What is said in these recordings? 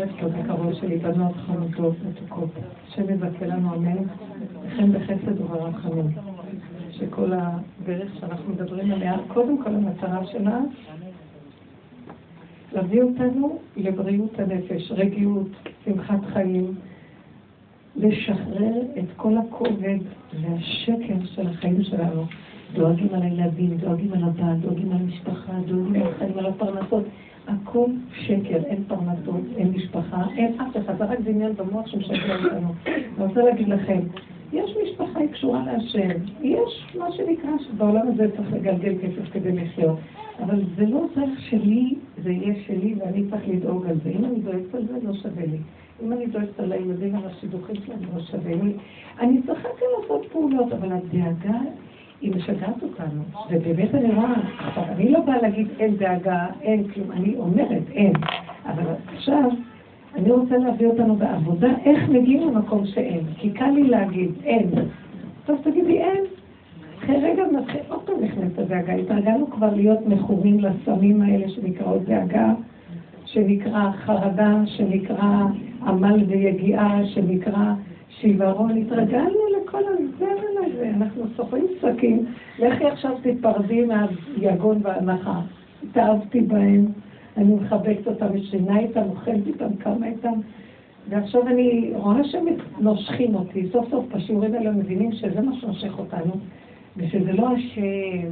ארץ לא בקרוב שלי, בנות חמודות מתוקות. השם יבקה לנו אמן, וכן בחסד וברב חנון. שכל הדרך שאנחנו מדברים עליה, קודם כל המטרה שלה, להביא אותנו לבריאות הנפש, רגיעות, שמחת חיים, לשחרר את כל הכובד והשקר של החיים שלנו. דואגים על הילדים, דואגים על הבעל, דואגים על המשפחה, דואגים על החיים, על הפרנסות. הכל שקר, אין פרנסות, אין משפחה, אין אף אחד, זה רק דמיון במוח שמשקר אותנו. אני רוצה להגיד לכם, יש משפחה, היא קשורה להשם, יש מה שנקרא שבעולם הזה צריך לגלגל כסף כדי לחיות, אבל זה לא צריך שלי, זה יהיה שלי ואני צריך לדאוג על זה. אם אני דואגת על זה, לא שווה לי. אם אני דואגת על הילדים על השידוכים שלהם, לא שווה לי. אני צריכה כאן לעשות פעולות, אבל הדאגה היא משגעת אותנו, ובאמת אני רואה, אני לא באה להגיד אין דאגה, אין כלום, אני אומרת אין, אבל עכשיו אני רוצה להביא אותנו בעבודה, איך מגיעים למקום שאין, כי קל לי להגיד אין, טוב תגידי אין, אחרי רגע נתחיל, עוד פעם נכנסת הדאגה, התרגלנו כבר להיות מכורים לסמים האלה שנקראות דאגה, שנקרא חרדה, שנקרא עמל ויגיעה, שנקרא שיוורון, התרגלנו לכל הזבל הזה, אנחנו סוחרים שקים, לכי עכשיו תתפרדי מהיגון והנחה, התאהבתי בהם, אני מחבקת אותם, משנה איתם, אוכלת איתם, קמה איתם, ועכשיו אני רואה שהם נושכים אותי, סוף סוף בשיעורים האלה מבינים שזה מה שנושך אותנו, ושזה לא השם,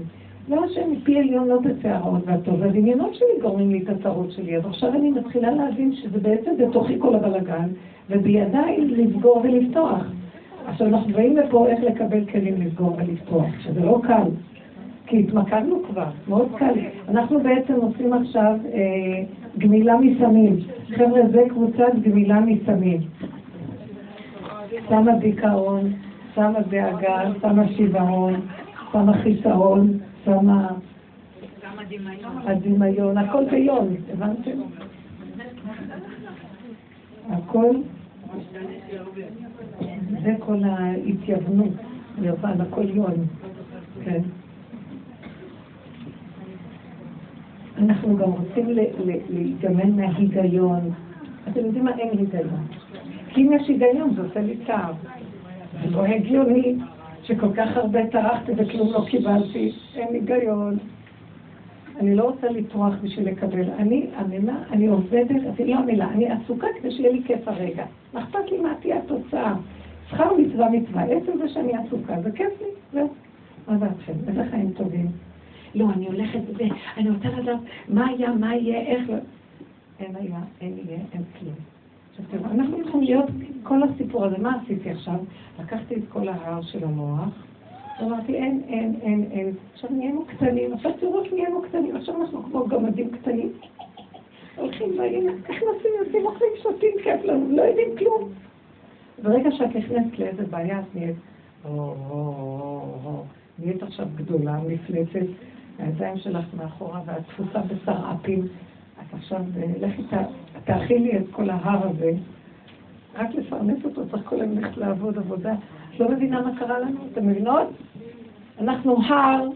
לא השם מפי עליון לא בצערות והטוב, והדמיונות שלי גורמים לי את הצערות שלי, אז עכשיו אני מתחילה להבין שזה בעצם בתוכי כל הבלגן, ובידיי לסגור ולפתוח. עכשיו אנחנו באים לפה איך לקבל כלים לסגור ולפתוח, שזה לא קל, כי התמקדנו כבר, מאוד קל. אנחנו בעצם עושים עכשיו גמילה מסמים. חבר'ה, זה קבוצת גמילה מסמים. שמה דיכאון, שמה דאגה, שמה שיוורון, שמה חיסרון, שמה הדמיון, הכל ביון, הבנתם? הכל, זה כל ההתייבנות, יופן, הכל יון, כן. אנחנו גם רוצים להתגמן מההיגיון, אתם יודעים מה? אין היגיון. כי אם יש היגיון זה עושה לי צער. זה לא הגיוני שכל כך הרבה טרחתי וכלום לא קיבלתי, אין היגיון. אני לא רוצה לטרוח בשביל לקבל, אני אמינה, אני עובדת, אז היא לא מילה, אני עסוקה כדי שיהיה לי כיף הרגע. מחפת לי מה תהיה התוצאה, שכר מצווה מצווה, עצם זה שאני עסוקה, זה כיף לי, זהו. מה דעתכם? איזה חיים טובים. לא, אני הולכת בזה, אני רוצה לדעת מה היה, מה יהיה, איך לא... אין היה, אין יהיה, אין כלום. עכשיו תראו, אנחנו יכולים להיות כל הסיפור הזה, מה עשיתי עכשיו? לקחתי את כל ההר של המוח, אמרתי, אין, אין, אין, אין. עכשיו נהיינו קטנים, עכשיו תראו שנהיינו קטנים, עכשיו אנחנו כמו גמדים קטנים. הולכים ואין, נכנסים, יוצאים, אוכלים, שותים, כיף לנו, לא יודעים כלום. ברגע שאת נכנסת לאיזה בעיה, את נהיית, נהיית עכשיו גדולה, מפלצת, הידיים שלך מאחורה והתפוסה בשר אפים. את עכשיו, לכי תאכילי את כל ההר הזה. רק לפרנס אותו, צריך כל היום ללכת לעבוד עבודה. את לא מבינה מה קרה לנו? אתם מבינות? אנחנו הר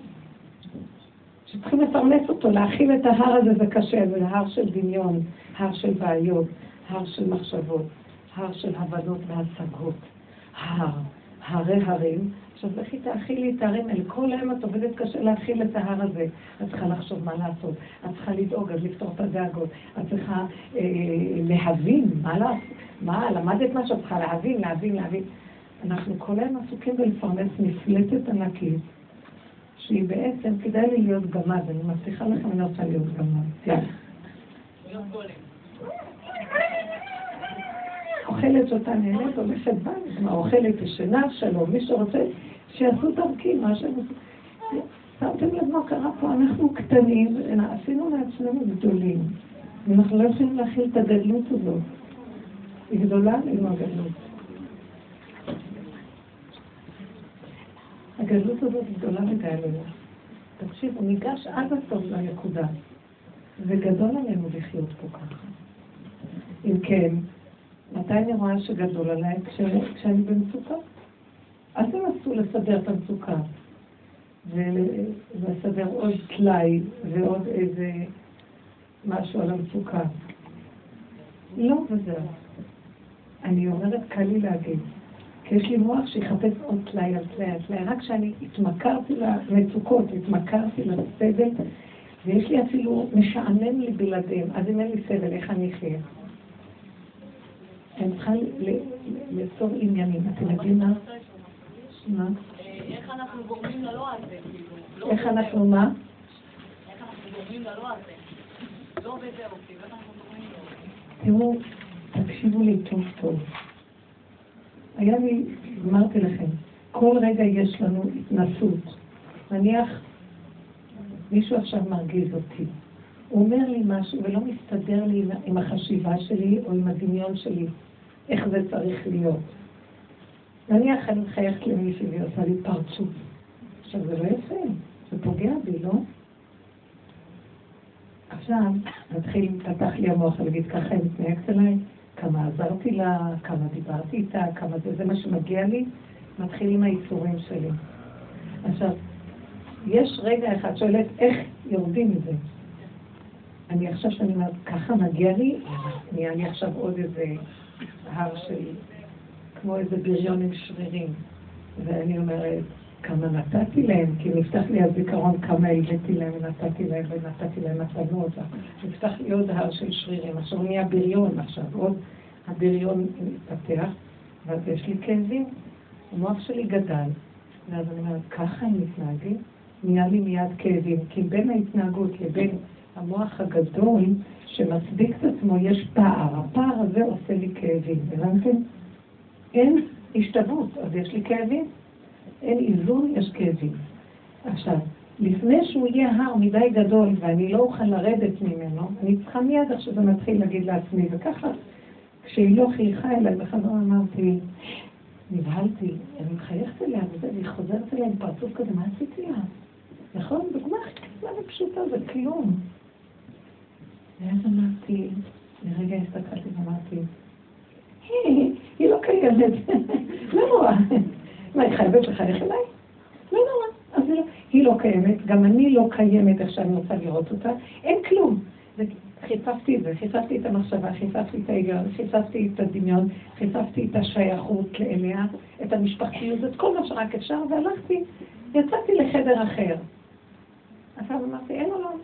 שצריכים לפרנס אותו, להכיל את ההר הזה זה קשה, זה הר של דמיון, הר של בעיות, הר של מחשבות, הר של הבנות והשגות, הר, הרי הרים. עכשיו לכי תאכילי את ההרים, אל כל היום את עובדת קשה להכיל את ההר הזה. את צריכה לחשוב מה לעשות, את צריכה לדאוג, אז לפתור את הדאגות, את צריכה להבין מה לעשות. מה? למדת מה שאת צריכה להבין, להבין, להבין. אנחנו כל היום עסוקים בלפרנס מפלטת ענקית, שהיא בעצם, כדאי לי להיות גמד, אני מבטיחה לכם, אני רוצה להיות גמד. אוכלת שאותה נהנית, הולכת בן, האוכלת ישנה שלו, מי שרוצה, שיעשו דרכי, מה שהם עושים. שמתם לב מה קרה פה, אנחנו קטנים, עשינו לעצמנו גדולים, אנחנו לא יכולים להכיל את הגדלות הזאת. היא גדולה עם הגדלות. הגדלות הזאת היא גדולה וגדולה. תקשיבו, ניגש עד הסוף לנקודה. זה גדול עלינו לחיות פה ככה. אם כן, מתי אני רואה שגדול עליי? כשאני במצוקה. אז הם עשו לסדר את המצוקה. ולסדר עוד טלאי ועוד איזה משהו על המצוקה. לא וזהו. אני אומרת, קל לי להגיד. כי יש לי מוח שיחפש עוד טלאי על טלאי על טלאי. רק כשאני התמכרתי למצוקות, התמכרתי לסבל, ויש לי אפילו משעמם לי בלעדיהם. אז אם אין לי סבל, איך אני אחיה? אני צריכה ליצור עניינים. אתם יודעים מה? מה? איך אנחנו גורמים ללא הזה? איך אנחנו מה? איך אנחנו גורמים ללא הזה? לא בזהו, כי אנחנו גורמים ללא הזה. תראו, תקשיבו לי טוב טוב. היה לי, אמרתי לכם, כל רגע יש לנו התנסות. נניח, מישהו עכשיו מרגיז אותי. הוא אומר לי משהו ולא מסתדר לי עם החשיבה שלי או עם הדמיון שלי. איך זה צריך להיות. נניח אני מחייך למישהו ועושה לי פרצוף. עכשיו זה לא יפה, זה פוגע בי, לא? עכשיו, נתחיל, תפח לי המוח ולגיד ככה היא מתנהגת אליי, כמה עזרתי לה, כמה דיברתי איתה, כמה זה מה שמגיע לי, מתחיל עם האיסורים שלי. עכשיו, יש רגע אחד שואלת איך יורדים מזה. אני עכשיו שאני אומרת, ככה מגיע לי, נהיה לי עכשיו עוד איזה הר שלי, כמו איזה בריון עם שרירים. ואני אומרת, כמה נתתי להם, כי נפתח לי הזיכרון כמה הילדתי להם, נתתי להם ונתתי להם נתנות. נפתח לי עוד הר של שרירים, עכשיו נהיה בריון עכשיו, עוד הבריון מתפתח, ואז יש לי כאבים. המוח שלי גדל, ואז אני אומרת, ככה הם מתנהגים? נהיה לי מיד כאבים, כי בין ההתנהגות לבין המוח הגדול שמצדיק את עצמו יש פער, הפער הזה עושה לי כאבים, הבנתם? אין השתוות, אז יש לי כאבים, אין איזון, יש כאבים. עכשיו, לפני שהוא יהיה הר מדי גדול ואני לא אוכל לרדת ממנו, אני צריכה מיד עכשיו זה מתחיל להגיד לעצמי, וככה כשהיא לא חייכה אליי, בחזרה אמרתי, נבהלתי, אני מחייכת אליה וזה, והיא חוזרת אליה עם פרצוף כזה, מה עשיתי לה? נכון? דוגמה הכי קטנה ופשוטה, זה כלום. ואז אמרתי, לרגע הסתכלתי ואמרתי, היא לא קיימת, לא נורא. מה, היא חייבת לחייך אליי? לא נורא. אז היא לא קיימת, גם אני לא קיימת איך שאני רוצה לראות אותה, אין כלום. חיפפתי את זה, חיפפתי את המחשבה, חיפפתי את ההיגיון, חיפפתי את הדמיון, חיפפתי את השייכות לאליה, את המשפחתיות, את כל מה שרק אפשר, והלכתי, יצאתי לחדר אחר. עכשיו אמרתי,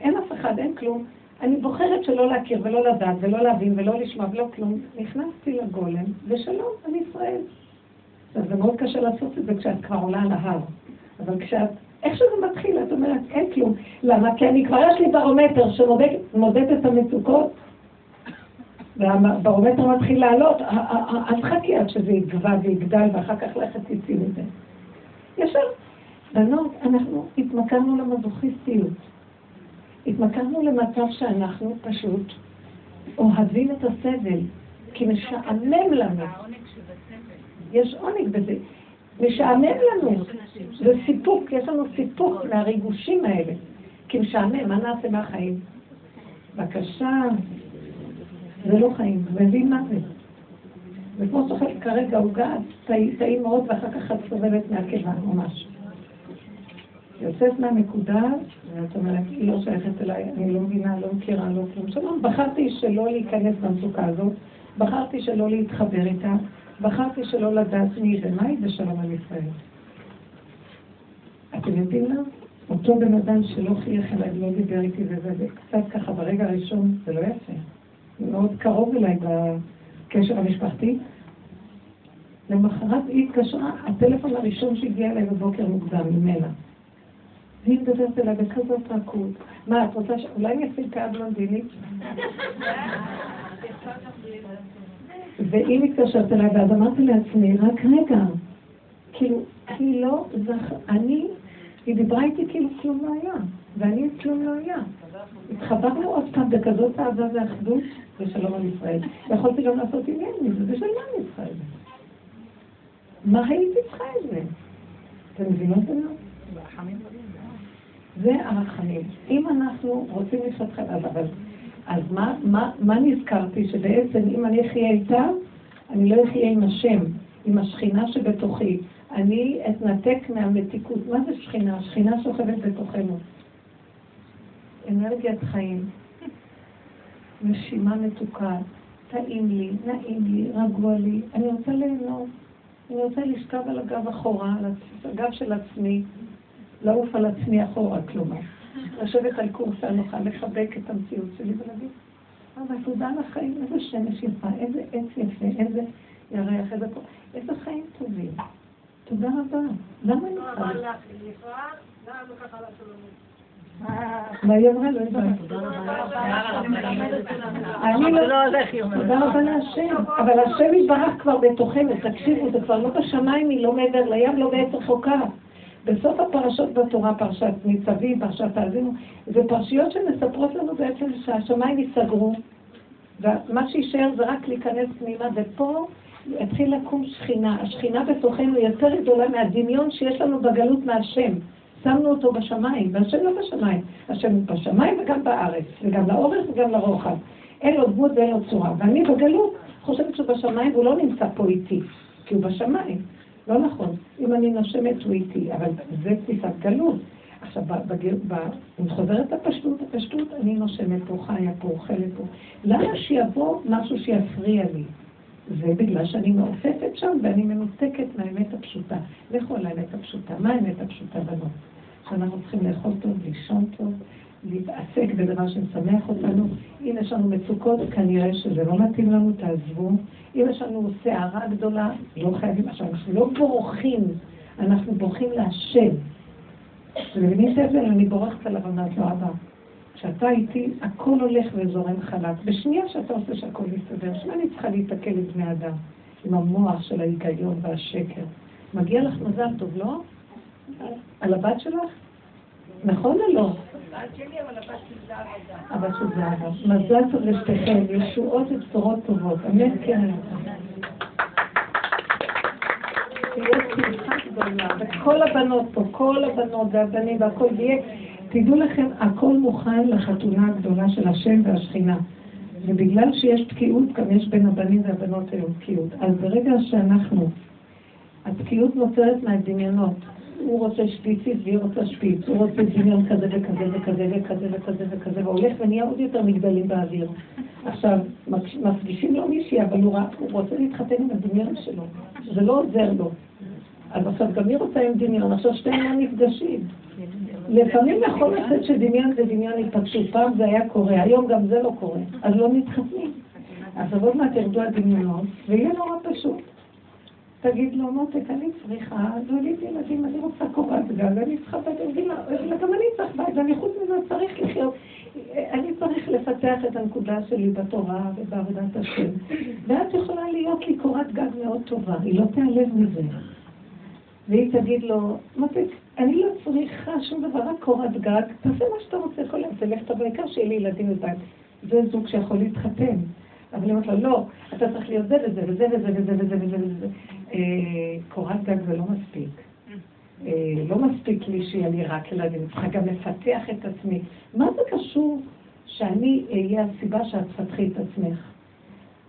אין אף אחד, אין כלום. אני בוחרת שלא להכיר ולא לדעת ולא להבין ולא לשמוע ולא כלום. נכנסתי לגולם, ושלום, אני ישראל. זה מאוד קשה לעשות את זה כשאת כבר עולה על ההר. אבל כשאת, איך שזה מתחיל, את אומרת, אין כלום. למה? כי אני כבר יש לי ברומטר שמודד את המצוקות, והברומטר מתחיל לעלות, אז חכי עד שזה יגבה ויגדל, ואחר כך לך תצאי מזה. ישר. בנות, אנחנו התמכרנו למזוכיסטיות. התמכרנו למצב שאנחנו פשוט אוהבים את הסבל, כי משעמם לנו. יש עונג בזה. משעמם לנו. זה סיפוק, יש לנו סיפוק מהריגושים האלה. כי משעמם, מה נעשה מהחיים? בבקשה. זה לא חיים, מבין מה זה? וכמו סוחף כרגע הוגעת, טעים מאוד ואחר כך את סובלת מהכיבה, ממש. יוצאת מהנקודה, ואת אומרת, היא לא שייכת אליי, אני לא מבינה, לא מכירה, לא כלום. שלום, בחרתי שלא להיכנס במצוקה הזאת, בחרתי שלא להתחבר איתה, בחרתי שלא לדעת מי זה, מה זה שלום על ישראל? אתם יודעים לה? אותו בן אדם שלא חייך אליי, לא דיבר איתי וזה קצת ככה ברגע הראשון, זה לא יפה. זה מאוד קרוב אליי בקשר המשפחתי. למחרת היא התקשרה, הטלפון הראשון שהגיע אליי בבוקר מוקדם ממנה. והיא מדברת אליי בכזאת רכות. מה, את רוצה שאולי נעשי קעה בלונדינית? ואם התקשרת אליי, ואז אמרתי לעצמי, רק רגע. כאילו, היא לא זכרה, היא דיברה איתי כאילו כלום לא היה, ואני כלום לא היה. התחברנו עוד פעם בכזאת אהבה ואחדות, זה שלום על ישראל. יכולתי גם לעשות עניין מזה, זה של מה אני צריכה את זה? מה הייתי צריכה את זה? אתם מבינות את זה? והחמים לא יודעים. זה הרחמים. אם אנחנו רוצים לשתך עליו, אז מה נזכרתי? שבעצם אם אני אחיה איתה, אני לא אחיה עם השם, עם השכינה שבתוכי. אני אתנתק מהמתיקות. מה זה שכינה? השכינה שוכבת בתוכנו. אנרגיית חיים. נשימה מתוקה. טעים לי, נעים לי, רגוע לי, אני רוצה ליהנות, אני רוצה לשכב על הגב אחורה, על הגב של עצמי, לעוף על עצמי אחורה, כלומר. לשבת על קורסה נוחה, לחבק את המציאות שלי ולהגיד, אבל תודה על החיים, איזה שמש יפה, איזה עץ יפה, איזה ירח, איזה חיים טובים. תודה רבה. למה אני חייב? תודה רבה לך, היא נפרעה, למה אני חייבה לשלומים? מה היא אמרה? לא הבאה. תודה רבה. תודה רבה להשם. אבל השם יתברך כבר בתוכנו, תקשיבו, זה כבר לא בשמיים, היא לא מעבר לים, לא בעצם חוקה. בסוף הפרשות בתורה, פרשת ניצבים, פרשת האזינו, זה פרשיות שמספרות לנו בעצם שהשמיים ייסגרו, ומה שישאר זה רק להיכנס פנימה, ופה התחיל לקום שכינה. השכינה בתוכנו יותר גדולה מהדמיון שיש לנו בגלות מהשם. שמנו אותו בשמיים, והשם לא בשמיים. השם הוא בשמיים וגם בארץ, וגם לאורך וגם לרוחב. אין לו דמות ואין לו צורה. ואני בגלות חושבת שהוא בשמיים, והוא לא נמצא פה איתי, כי הוא בשמיים. לא נכון. אם אני נושמת הוא איתי, אבל זה תפיסת גלות. עכשיו, אם חוזרת הפשטות, אני נושמת פה, חיה פה, אוכלת פה. למה שיבוא משהו שיפריע לי? זה בגלל שאני מעופפת שם ואני מנותקת מהאמת הפשוטה. לאכול לאמת הפשוטה. מה האמת הפשוטה בנות? שאנחנו צריכים לאכול טוב, לישון טוב, להתעסק בדבר שמשמח אותנו. אם יש לנו מצוקות, כנראה שזה לא מתאים לנו, תעזבו. אם יש לנו שערה גדולה, לא חייבים. עכשיו, אנחנו לא בורחים, אנחנו בורחים להשם. ולבני סבל, אני בורחת עליו, אמרת לו, אבא, כשאתה איתי, הכל הולך וזורם חלק. בשנייה שאתה עושה שהכל יסתדר, שמה אני צריכה להתקל את בני אדם? עם המוח של ההיגיון והשקר. מגיע לך מזל טוב, לא? על הבת שלך? נכון או לא? הבת שלי, אבל הבת של זהבה. הבת של זהבה. מזל טוב לשתכם, ישועות ובשורות טובות. אמן כן. תהיה שמחה גדולה. וכל הבנות פה, כל הבנות והבנים והכל יהיה. תדעו לכם, הכל מוכן לחתונה הגדולה של השם והשכינה. ובגלל שיש תקיעות, גם יש בין הבנים והבנות היום תקיעות. אז ברגע שאנחנו, התקיעות נוצרת מהדמיונות. הוא רוצה שפיצית והיא רוצה שפיץ. הוא רוצה דמיון כזה וכזה וכזה וכזה וכזה וכזה, והולך ונהיה עוד יותר מגדלים באוויר. עכשיו, מפגישים לו מישהי, אבל הוא רוצה להתחתן עם הדמיון שלו. זה לא עוזר לו. אז עכשיו גם היא רוצה עם דמיון. עכשיו שתי מיליון נפגשים. לפעמים יכול לצאת שדמיון ודמיון התפגשו, פעם זה היה קורה, היום גם זה לא קורה, אז לא מתחתנים. אז עוד מעט ירדו הדמיונות, ויהיה נורא פשוט. תגיד לו, מותק, אני צריכה, זוהלית ילדים, אני רוצה קורת גל, אני צריכה בגלל, גם אני צריך בית, ואני חוץ מזה צריך לחיות, אני צריך לפתח את הנקודה שלי בתורה ובעבודת השם. ואת יכולה להיות לי קורת גל מאוד טובה, היא לא תיעלב מזה. והיא תגיד לו, מותק, אני לא צריכה שום דבר, רק קורת גג, תעשה מה שאתה רוצה, כל יום, תלך תבוא, העיקר שיהיה לי ילדים בבית. זה זוג שיכול להתחתן. אבל אם אתה לא, אתה צריך להיות זה וזה וזה וזה וזה וזה וזה וזה. קורת גג זה לא מספיק. לא מספיק לי שיהיה לי רק ילדים, צריך גם לפתח את עצמי. מה זה קשור שאני אהיה הסיבה שאת תפתחי את עצמך?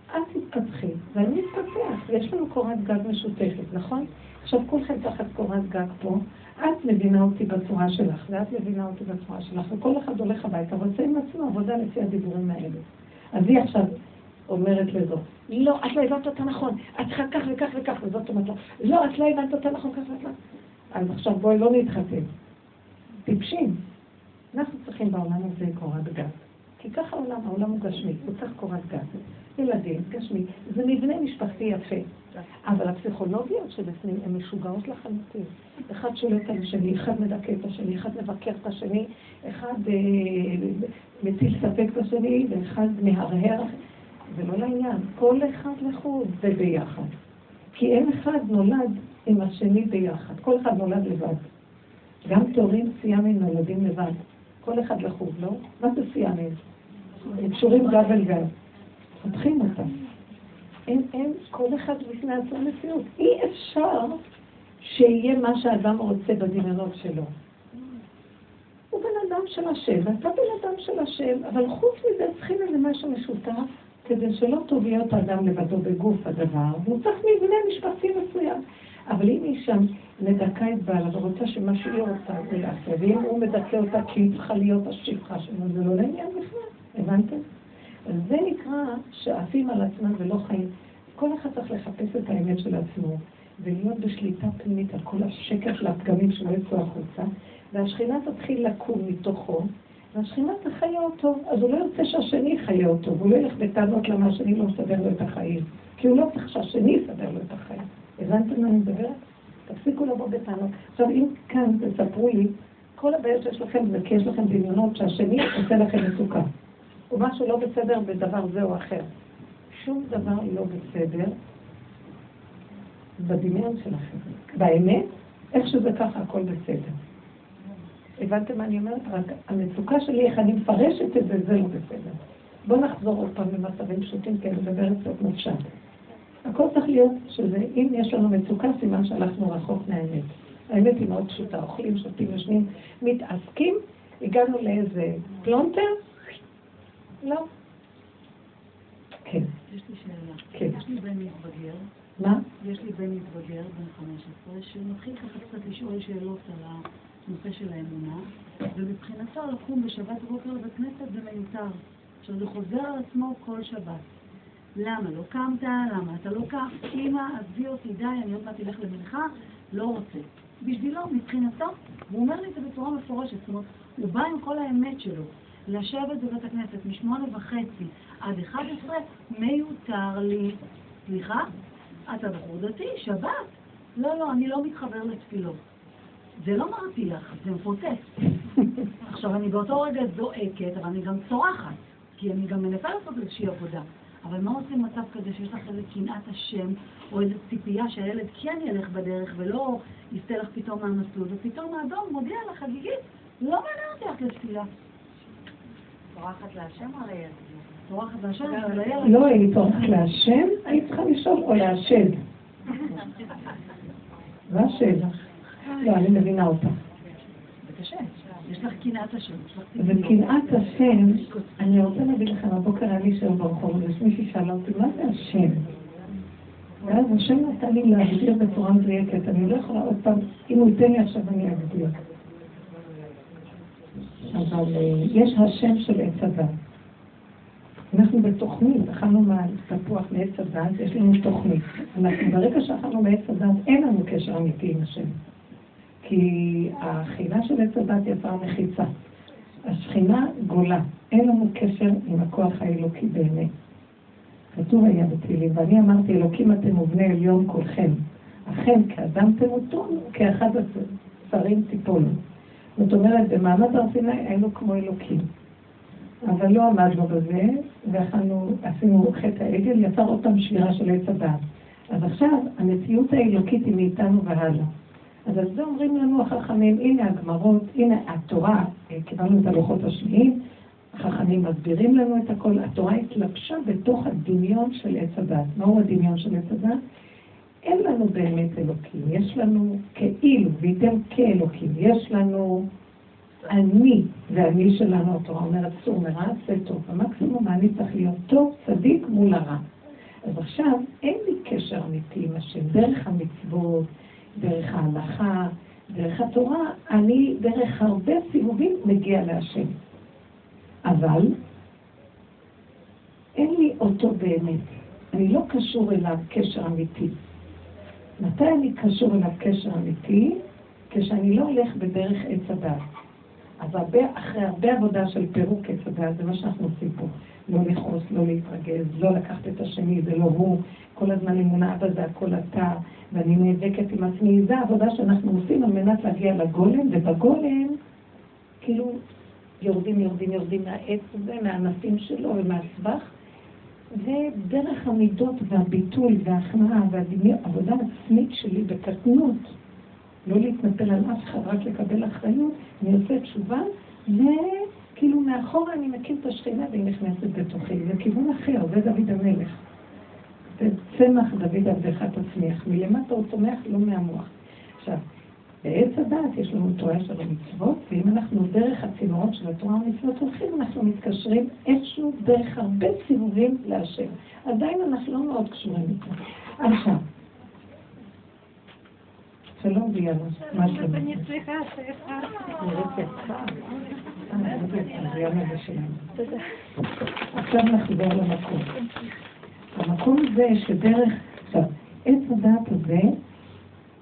את תתפתחי, ואני אתפתח, ויש לנו קורת גג משותפת, נכון? עכשיו כולכם תחת קורת גג פה, את מבינה אותי בצורה שלך, ואת מבינה אותי בצורה שלך, וכל אחד הולך הביתה, רוצה עם עצמו עבודה לפי הדיבורים האלה. אז היא עכשיו אומרת לזאת, לא, את לא הבנת אותה נכון, את צריכה כך וכך וכך, וזאת אומרת לה, לא, את לא הבנת אותה נכון כך וכך. אז עכשיו בואי לא נתחתן. טיפשים. אנחנו צריכים בעולם הזה קורת גג. כי ככה העולם הוא גשמי, הוא צריך קורת גג. ילדים, גשמי, זה מבנה משפחתי יפה. אבל הפסיכולוגיות שבפנים הן משוגעות לחלוטין. אחד שולט על השני, אחד מדכא את השני, אחד מבקר את השני, אחד מטיל ספק את השני, ואחד מהרהר. זה לא לעניין, כל אחד לחוד זה ביחד. כי אין אחד נולד עם השני ביחד, כל אחד נולד לבד. גם תאורים סיאמים נולדים לבד. כל אחד לחוד, לא? מה זה סיאמים? הם קשורים גב אל גב. פותחים אותם. אין כל אחד בפני עצמו מציאות. אי אפשר שיהיה מה שהאדם רוצה בדמיונות שלו. הוא בן אדם של השם, ואתה בן אדם של השם, אבל חוץ מזה צריכים איזה משהו משותף, כדי שלא טוב להיות האדם לבדו בגוף הדבר, הוא צריך מבנה משפחתי מסוים. אבל אם היא שם מדכא את בעלה, ורוצה שמה שהיא רוצה זה לעשה, ואם הוא מדכא אותה כי היא צריכה להיות השפחה שלו, זה לא לעניין בכלל, הבנתם? זה נקרא שעפים על עצמם ולא חיים. כל אחד צריך לחפש את האמת של עצמו, ולהיות בשליטה פנימית על כל השקט והפגמים שלא יצאו החוצה, והשכינה תתחיל לקום מתוכו, והשכינה תחיה אותו, אז הוא לא ירצה שהשני חיה אותו, והוא לא ילך בטענות למה השני לא מסדר לו את החיים, כי הוא לא צריך שהשני יסדר לו את החיים. הבנתם מה אני מדברת? תפסיקו לבוא בטענות. עכשיו, אם כאן תספרו לי, כל הבעיות שיש לכם זה כי יש לכם דמיונות שהשני עושה לכם מסוכן, או משהו לא בסדר בדבר זה או אחר. שום דבר לא בסדר בדמיון שלכם. באמת, איך שזה ככה, הכל בסדר. הבנתם מה אני אומרת? רק המצוקה שלי, איך אני מפרשת את זה, זה לא בסדר. בואו נחזור עוד פעם למצבים פשוטים, כי אני מדברת קצת נפשע. הכל צריך להיות שזה, אם יש לנו מצוקה, סימן שהלכנו רחוק מהאמת. האמת היא מאוד פשוטה, אוכלים, שותים, ישנים, מתעסקים, הגענו לאיזה פלונטר? לא. כן. יש לי שאלה. כן. יש לי בן מתבגר. מה? יש לי בן מתבגר, בן 15, שמתחיל ככה קצת לשאול שאלות על הנושא של האמונה, ומבחינתו לקום בשבת בוקר בכנסת זה מיותר, שזה חוזר על עצמו כל שבת. למה לא קמת? למה אתה לא קם? אמא, עזבי אותי, די, אני עוד מעט אלך למנחה, לא רוצה. בשבילו, מבחינתו, הוא אומר לי את זה בצורה מפורשת, זאת אומרת, הוא בא עם כל האמת שלו. לשבת בבית הכנסת מ-8:30 עד 11 מיותר לי. סליחה? אתה בחור דתי, שבת. לא, לא, אני לא מתחבר לתפילות. זה לא מרתיח, זה מפוצץ. עכשיו, אני באותו רגע זועקת, אבל אני גם צורחת, כי אני גם מנסה לעשות איזושהי עבודה. אבל מה עושה מצב כזה שיש לך איזה קנאת השם, או איזו ציפייה שהילד כן ילך בדרך ולא יסתה לך פתאום מהמסלול, ופתאום האדום מודיע לך חגיגית, לא מעניין אותך לתפילה. תורחת להשם הרי ילד. תורחת להשם הרי ילד. לא, היא תורחת להשם, אני צריכה לשאול, או להשד. מה השאלה? לא, אני מבינה אותה. זה קשה. יש לך קנאת השם. וקנאת השם, אני רוצה להביא לכם, הבוקר היה לי שם ברחוב, יש מישהי שאלה אותי, מה זה השם? ואז השם נתן לי להגדיר בצורה מדויקת, אני לא יכולה עוד פעם, אם הוא ייתן לי עכשיו אני אגדיר. אבל יש השם של עץ הדת. אנחנו בתוכנית, אכלנו מהתפוח מעץ הדת, יש לנו תוכנית. אנחנו ברגע שאכלנו מעץ הדת, אין לנו קשר אמיתי עם השם. כי האכילה של עץ הדת יצרה מחיצה. השכינה גולה, אין לנו קשר עם הכוח האלוקי באמת. כתוב היה בתהילים, ואני אמרתי, אלוקים אתם ובני עליון כולכם. אכן, כאדם תמותון, כאחד השרים טיפולו. זאת אומרת, במעמד הר סיני היינו כמו אלוקים, אבל לא עמדנו בזה, ועשינו חטא העגל, יצר אותם שבירה של עץ הדעת. אז עכשיו, המציאות האלוקית היא מאיתנו והלאה. אז על זה אומרים לנו החכמים, הנה הגמרות, הנה התורה, קיבלנו את הלוחות השניים, החכמים מסבירים לנו את הכל, התורה התלבשה בתוך הדמיון של עץ הדעת. מהו הדמיון של עץ הדעת? אין לנו באמת אלוקים, יש לנו כאילו, ואיתם כאלוקים, יש לנו אני, ואני שלנו, התורה אומרת, סור מרע, עשה טוב, המקסימום אני צריך להיות טוב, צדיק מול הרע. אז עכשיו אין לי קשר אמיתי עם השם, דרך המצוות, דרך ההלכה, דרך התורה, אני דרך הרבה סיבובים מגיע להשם. אבל אין לי אותו באמת, אני לא קשור אליו קשר אמיתי. מתי אני קשור אליו קשר אמיתי? כשאני לא הולך בדרך עץ הדעת. אז אחרי הרבה עבודה של פירוק עץ הדעת, זה מה שאנחנו עושים פה. לא לכעוס, לא להתרגז, לא לקחת את השני, זה לא הוא. כל הזמן אמונה, אבל זה הכל אתה, ואני נאבקת עם עצמי. זה העבודה שאנחנו עושים על מנת להגיע לגולם, ובגולם כאילו יורדים מהעץ הזה, מהענפים שלו ומהסבך. ודרך המידות והביטול וההכנעה והעבודה העצמית שלי בקטנות, לא להתנפל על אף אחד, רק לקבל אחריות, אני עושה תשובה, וכאילו מאחורה אני מקים את השכינה והיא נכנסת בתוכי. זה כיוון אחר, זה דוד המלך. זה צמח דוד עבדך תצמיח, מלמטה הוא צומח לא מהמוח. עכשיו, בעץ הדעת יש לנו תורה של המצוות, ואם אנחנו דרך הצינורות של התורה המצוות הולכים, אנחנו מתקשרים איזשהו דרך הרבה סיבובים להשם. עדיין אנחנו לא מאוד קשורים איתו. עכשיו, שלא בלי משהו. אני צריכה. זה יום הזה שלנו. תודה. עכשיו נחזור למקום. המקום הזה שדרך... עכשיו, עץ הדעת הזה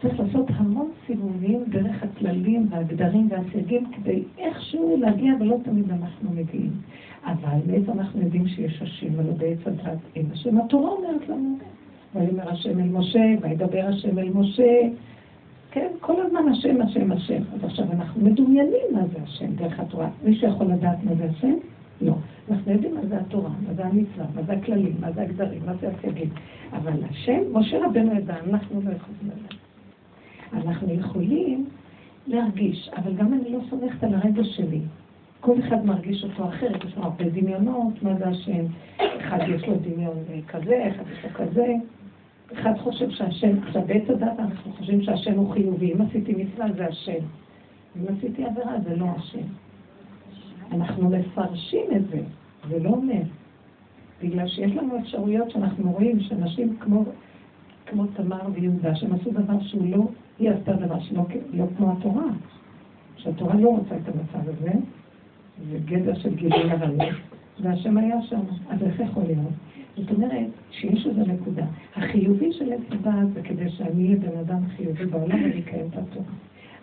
צריך לעשות המון סיבובים דרך הכללים והגדרים והסייגים כדי איכשהו להגיע, ולא תמיד אנחנו מגיעים. אבל בעצם אנחנו יודעים שיש השם, ולא בעצם הדעת אין השם. התורה אומרת לנו, ויאמר השם אל משה, וידבר השם אל משה, כן? כל הזמן השם, השם, השם. אז עכשיו אנחנו מדומיינים מה זה השם דרך התורה. מישהו יכול לדעת מה זה השם? לא. אנחנו יודעים מה זה התורה, מה זה המצווה, מה זה הכללים, מה זה הגדרים, מה זה הסייגים. אבל השם, משה רבנו ידע, אנחנו לא יכולים לדעת. אנחנו יכולים להרגיש, אבל גם אני לא סומכת על הרגע שלי. כל אחד מרגיש אותו אחרת, יש לו הרבה דמיונות, מה זה השם? אחד יש לו דמיון כזה, אחד יש לו כזה. אחד חושב שהשם, כשבעת הדת אנחנו חושבים שהשם הוא חיובי. אם עשיתי מצווה זה השם. אם עשיתי עבירה זה לא השם. אנחנו מפרשים את זה, זה לא אומר. בגלל שיש לנו אפשרויות שאנחנו רואים שאנשים כמו תמר ויהודה, שהם עשו דבר שהוא לא, היא עשתה דבר שלא לא כמו התורה. שהתורה לא רוצה את המצב הזה, זה גדר של גילוי הרעיון, והשם היה שם, אז איך יכול להיות? זאת אומרת שיש איזו נקודה. החיובי של הסבא זה כדי שאני יהיה בן אדם חיובי בעולם ולקיים את התורה.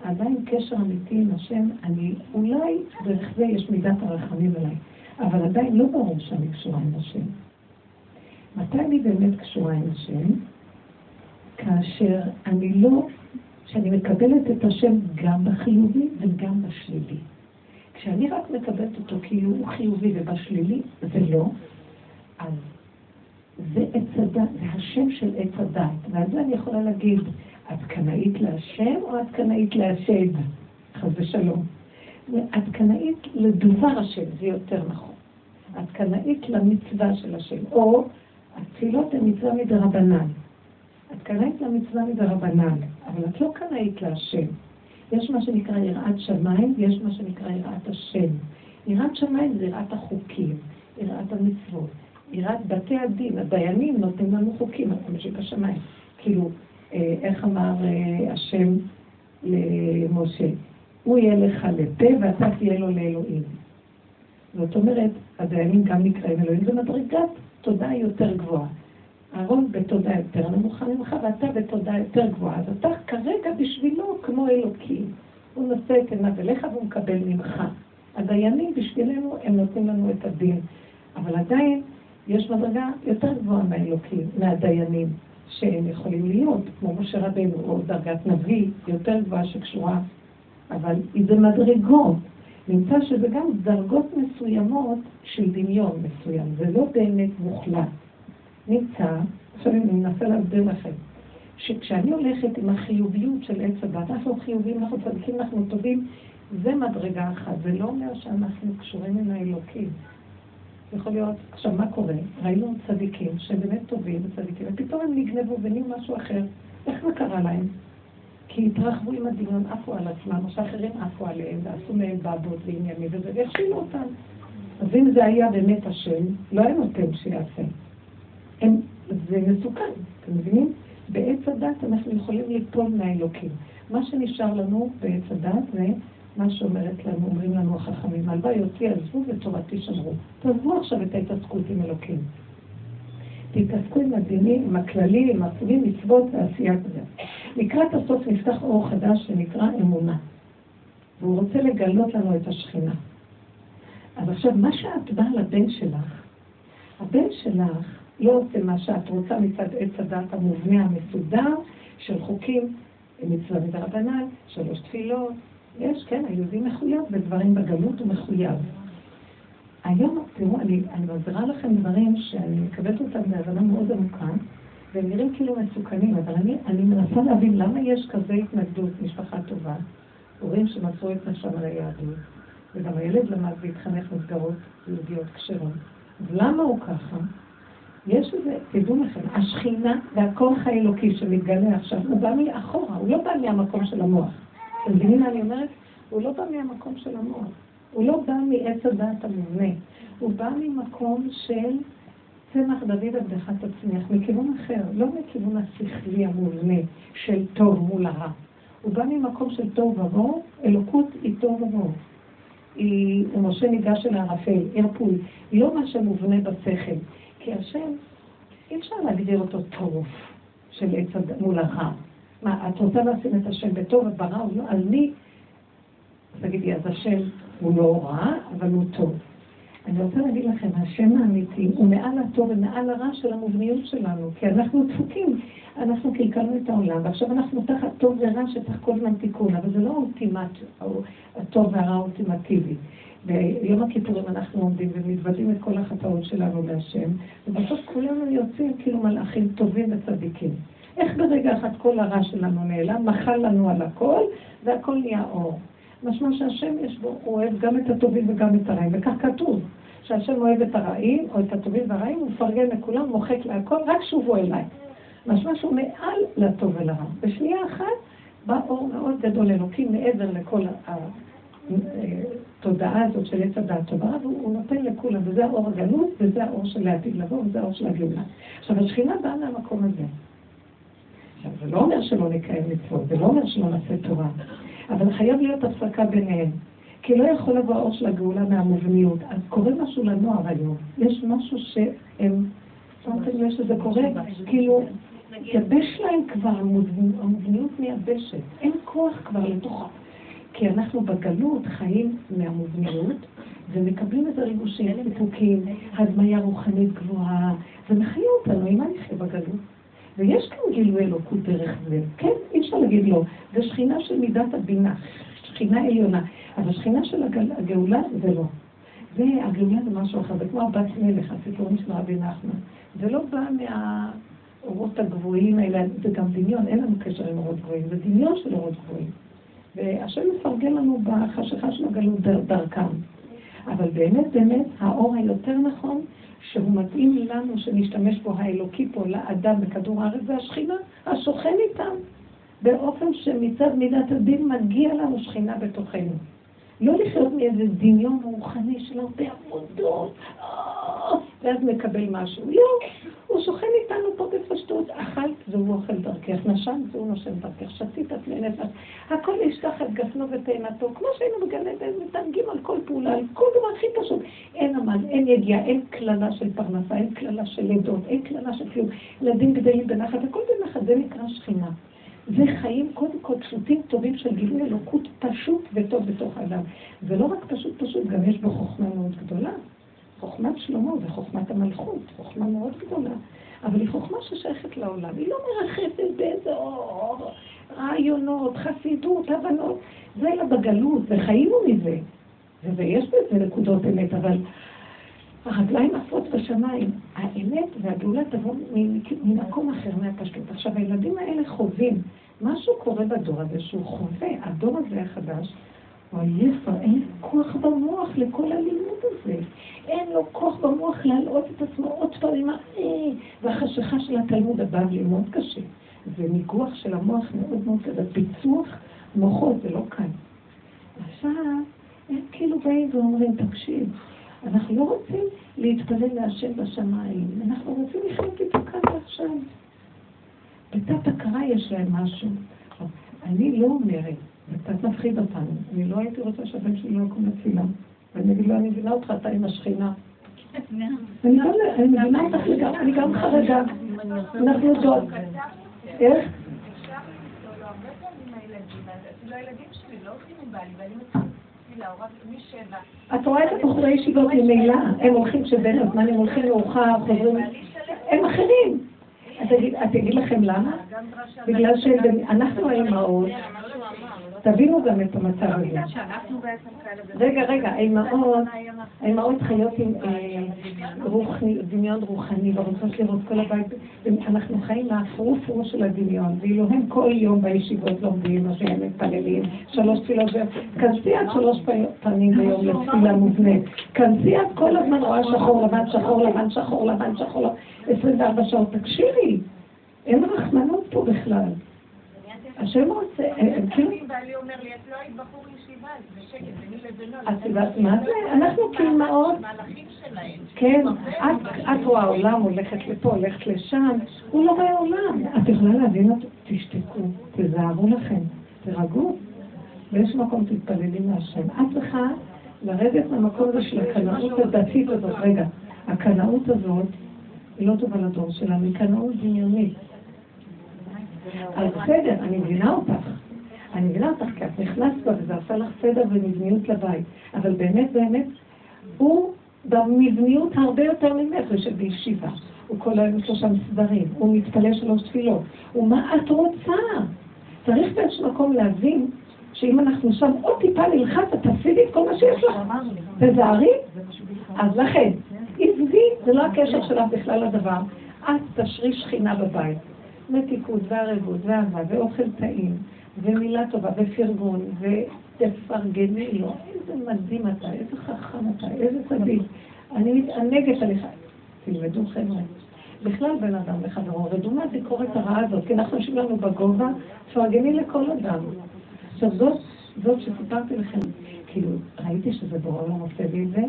עדיין קשר אמיתי עם השם, אני אולי דרך זה יש מידת הרחמים עליי, אבל עדיין לא ברור שאני קשורה עם השם. מתי אני באמת קשורה עם השם? כאשר אני לא, שאני מקבלת את השם גם בחיובי וגם בשלילי. כשאני רק מקבלת אותו כי הוא חיובי ובשלילי, זה לא, אז זה עץ הדת, זה השם של עץ הדת. ועל זה אני יכולה להגיד, את קנאית להשם או את קנאית להשד? חס ושלום. את קנאית לדבר השם, זה יותר נכון. את קנאית למצווה של השם, או התפילות הן מצווה מדרבנן. את קנאית למצווה מדרבנן, אבל את לא קנאית להשם. יש מה שנקרא יראת שמיים, יש מה שנקרא יראת השם. יראת שמיים זה יראת החוקים, יראת המצוות, יראת בתי הדין, הדיינים נותנים לנו חוקים, אנחנו משיק השמיים. כאילו, איך אמר השם למשה? הוא יהיה לך לפה ואתה תהיה לו לאלוהים. זאת אומרת, הדיינים גם נקראים אלוהים, זה מדרגת תודה יותר גבוהה. אהרון בתודה יותר נמוכה ממך, ואתה בתודה יותר גבוהה. אז אתה כרגע בשבילו כמו אלוקים. הוא נושא את עיניו אליך והוא מקבל ממך. הדיינים בשבילנו הם נותנים לנו את הדין. אבל עדיין יש מדרגה יותר גבוהה מהאלוקים, מהדיינים, שהם יכולים להיות, כמו משה רבנו, או דרגת נביא, יותר גבוהה שקשורה. אבל זה מדרגות. נמצא שזה גם דרגות מסוימות של דמיון מסוים. זה לא באמת מוחלט. נמצא, עכשיו אני מנסה להסביר לכם, שכשאני הולכת עם החיוביות של עץ הדת, אנחנו חיובים, אנחנו צדיקים, אנחנו טובים, זה מדרגה אחת, זה לא אומר שאנחנו קשורים אל האלוקים. יכול להיות, עכשיו מה קורה? ראינו צדיקים שבאמת טובים וצדיקים, ופתאום הם נגנבו ונהיו משהו אחר. איך זה קרה להם? כי התרחבו עם הדמיון, עפו על עצמם, או שאחרים עפו עליהם, ועשו מהם בעבוד ועניינים, וזה והכשילו אותם. אז אם זה היה באמת השם, לא היה נותן שיעשה. זה מסוכן, אתם מבינים? בעץ הדת אנחנו יכולים ליפול מהאלוקים. מה שנשאר לנו בעץ הדת זה מה שאומרת לנו, אומרים לנו החכמים, הלוואי אותי עזבו ותורתי שמרו. תעזבו עכשיו את ההתעסקות עם אלוקים. תתעסקו עם הדינים, עם הכללים, עם העצבים, מצוות ועשייה כזה. לקראת הסוף נפתח אור חדש שנקרא אמונה. והוא רוצה לגלות לנו את השכינה. אז עכשיו, מה שאת באה לבן שלך, הבן שלך לא עושה מה שאת רוצה מצד עץ הדת המובנה המסודר של חוקים, מצווה מדרבנן, 3 תפילות, יש, כן, היהודי מחויב בדברים בגלות ומחויב. היום, תראו, אני מזהירה לכם דברים שאני מקבלת אותם בהבנה מאוד עמוקה, והם נראים כאילו מסוכנים, אבל אני מנסה להבין למה יש כזה התנגדות, משפחה טובה, הורים שמסרו את נשם על היהדות, וגם הילד למד והתחנך מסגרות יהודיות כשרות. למה הוא ככה? יש איזה, תדעו לכם, השכינה והכוח האלוקי שמתגלה עכשיו, הוא בא מאחורה, הוא לא בא מהמקום של המוח. אתם מבינים מה אני אומרת? הוא לא בא מהמקום של המוח. הוא לא בא מעץ הדעת המובנה. הוא בא ממקום של צמח דוד עבדך תצמיח, מכיוון אחר, לא מכיוון השכלי המובנה של טוב מול הרע. הוא בא ממקום של טוב וברור, אלוקות היא טוב וברור. הוא משה ניגש אל הערפל, הרפוי, לא מה שמובנה בשכל, כי השם, אי אפשר להגדיר אותו טרוף של עץ מולחה. מה, את רוצה לשים את השם בטוב וברע, הוא לא, על מי? תגידי, אז השם הוא לא רע, אבל הוא טוב. אני רוצה להגיד לכם, השם האמיתי הוא מעל הטוב ומעל הרע של המובניות שלנו, כי אנחנו דפוקים, אנחנו קלקלנו את העולם, ועכשיו אנחנו תחת טוב ורע שצריך כל זמן תיקון, אבל זה לא אולטימט, הטוב והרע האולטימטיבי. ביום הכיפורים אנחנו עומדים ומתבדים את כל החטאות שלנו להשם, ובסוף כולנו יוצאים כאילו מלאכים טובים וצדיקים. איך ברגע אחת כל הרע שלנו נעלם, מחל לנו על הכל, והכל נהיה אור. משמע שהשם יש בו, הוא אוהב גם את הטובים וגם את הרעים, וכך כתוב שהשם אוהב את הרעים או את הטובים והרעים, הוא מפרגן לכולם, מוחק להכל, רק שובו אליי. משמע שהוא מעל לטוב ולרע. בשנייה אחת בא אור מאוד גדול אלוקי מעבר לכל התודעה הזאת של עץ הדעת טובה, והוא נותן לכולם, וזה האור הגלות, וזה האור של העתיד לבוא, וזה האור של הגאולה. עכשיו השכינה באה מהמקום הזה. עכשיו זה לא אומר שלא נקיים מצוות, זה לא אומר שלא נעשה תורה. אבל חייב להיות הפסקה ביניהם, כי לא יכול לבוא האור של הגאולה מהמובניות. אז קורה משהו לנוער היום, יש משהו שהם, שמתם יש שזה קורה, כאילו, יבש להם כבר, המובניות מייבשת, אין כוח כבר לתוכה. כי אנחנו בגלות חיים מהמובניות, ומקבלים את הריגושים, סיפוקים, הדמיה רוחנית גבוהה, ומחיים אותנו, עם מה נחיה בגלות? ויש כאן גילוי אלוקות דרך זה, כן, אי אפשר להגיד לו, זה שכינה של מידת הבינה, שכינה עליונה, אבל שכינה של הגאולה זה לא. זה הגאולה זה משהו אחר, זה כמו הבת מלך, הסיפורים של רבי נחמן. זה לא בא מהאורות הגבוהים האלה, זה גם דמיון, אין לנו קשר עם אורות גבוהים, זה דמיון של אורות גבוהים. והשם מפרגן לנו בחשיכה של הגלות דרכם. אבל באמת, באמת, האור היותר נכון, שהוא מתאים לנו שנשתמש בו האלוקי פה לאדם בכדור הארץ והשכינה השוכן איתם באופן שמצד מידת הדין מגיע לנו שכינה בתוכנו, לא לחיות מאיזה דמיון רוחני של הרבה עבודות ואז מקבל משהו. לא, הוא שוכן איתנו פה בפשטות. אכלת והוא אוכל דרכך, נשן והוא נושן דרכך, שתית פני נפש, הכל ישתחת גפנו ותאנתו, כמו שהיינו בגנדן מתנגים על כל פעולה, על כל דבר הכי פשוט. אין עמל, אין יגיעה, אין כללה של פרנסה, אין כללה של עדות, אין כללה של פיום, ילדים גדלים בנחת, הכל בנחת, זה נקרא שכינה. זה חיים קודם כל פשוטים טובים של גילוי אלוקות פשוט וטוב בתוך אדם. ולא רק פשוט פשוט, גם יש בו חוכמה מאוד גדולה. חוכמת שלמה וחוכמת המלכות, חוכמה מאוד גדולה, אבל היא חוכמה ששייכת לעולם, היא לא מרחפת באיזה אור, רעיונות, חסידות, הבנות, זה אלא בגלות, וחיינו מזה, ויש בזה נקודות אמת, אבל הרגליים עפות בשמיים, האמת והגאולה תבוא ממקום אחר מהפשטות. עכשיו הילדים האלה חווים, משהו קורה בדור הזה שהוא חווה, הדור הזה החדש, ויפה, אין כוח במוח לכל הלימוד הזה. אין לו כוח במוח להלאות את עצמו עוד פעמים. והחשיכה של התלמוד הבבלי מאוד קשה. זה ניגוח של המוח מאוד מאוד כזה. פיצוח מוחות, זה לא קל. עכשיו, הם כאילו באים ואומרים, תקשיב, אנחנו לא רוצים להתפלל להשם בשמיים. אנחנו רוצים לחיות את הכת עכשיו. בתת הכרה יש להם משהו. אני לא אומרת. אתה מפחיד אותנו, אני לא הייתי רוצה שהבן שלי לא יקום לצילם, ואני אגיד לו, אני מבינה אותך, אתה עם השכינה. אני מבינה אותך, אני גם חרדה, אנחנו דוד. איך? לא, הרבה פעמים הילדים, לא הילדים שלי, לא הולכים מבעלי, ואני מתחילה, הורד משבע. את רואה את הבחורי ישיבות ממילא, הם הולכים שבין הזמן, הם הולכים מאוחר, חוזרים, הם אחרים. את אגיד לכם למה? בגלל שאנחנו האימהות, תבינו גם את המצב הזה. רגע, האימהות חיות עם דמיון רוחני, ורוצות לראות כל הבית, אנחנו חיים מהפרופרו של הדמיון, ואילו הם כל יום בישיבות לומדים, או שהם מתפללים, 3 תפילות, כנסי עד 3 פעמים ביום לתפילה מובנית, כנסי עד כל הזמן רואה שחור לבן, שחור לבן, שחור לבן, שחור לבן, 24 שעות, תקשיבי, אין רחמנות פה בכלל. השם רוצה, כאילו... בעלי אומר לי, את לא היית בחור ישיבה, זה שקט, אני לבנו... אז מה זה? אנחנו כאימהות... מהלכים שלהם. כן, את רואה העולם, הולכת לפה, הולכת לשם, הוא לא רואה העולם. את יכולה להבין אותו, תשתקו, תזהרו לכם. תרגעו, ויש מקום תתפללים להשם. את צריכה לרדת מהמקום הזה של הקנאות הדתית הזאת. רגע, הקנאות הזאת היא לא טובה לדור שלנו, היא קנאות דמיונית. אז בסדר, אני מבינה אותך. אני מבינה אותך כי את נכנסת בה וזה עשה לך סדר ומבניות לבית. אבל באמת, באמת, הוא במבניות הרבה יותר ממך שבישיבה. הוא כל היום יש לו שם סדרים, הוא מתפלל שלוש תפילות. ומה את רוצה? צריך באיזשהו מקום להבין שאם אנחנו שם עוד טיפה נלחץ, את תפסידי את כל מה שיש לך. תזהרי? אז לכן, עזבי, זה לא הקשר שלך בכלל הדבר. את תשרי שכינה בבית. מתיקות והרבות ואהבה ואוכל טעים ומילה טובה ופרגון ותפרגני לו. איזה מדהים אתה, איזה חכם אתה, איזה צדיק. אני מתענגת עליך. תלמדו חבר'ה. בכלל בן אדם וחברו, רדומה זה קורא את הרעה הזאת, כי אנחנו יושבים לנו בגובה, תפרגני לכל אדם. עכשיו זאת שסיפרתי לכם, כאילו ראיתי שזה בורא לא מוצא לי את זה,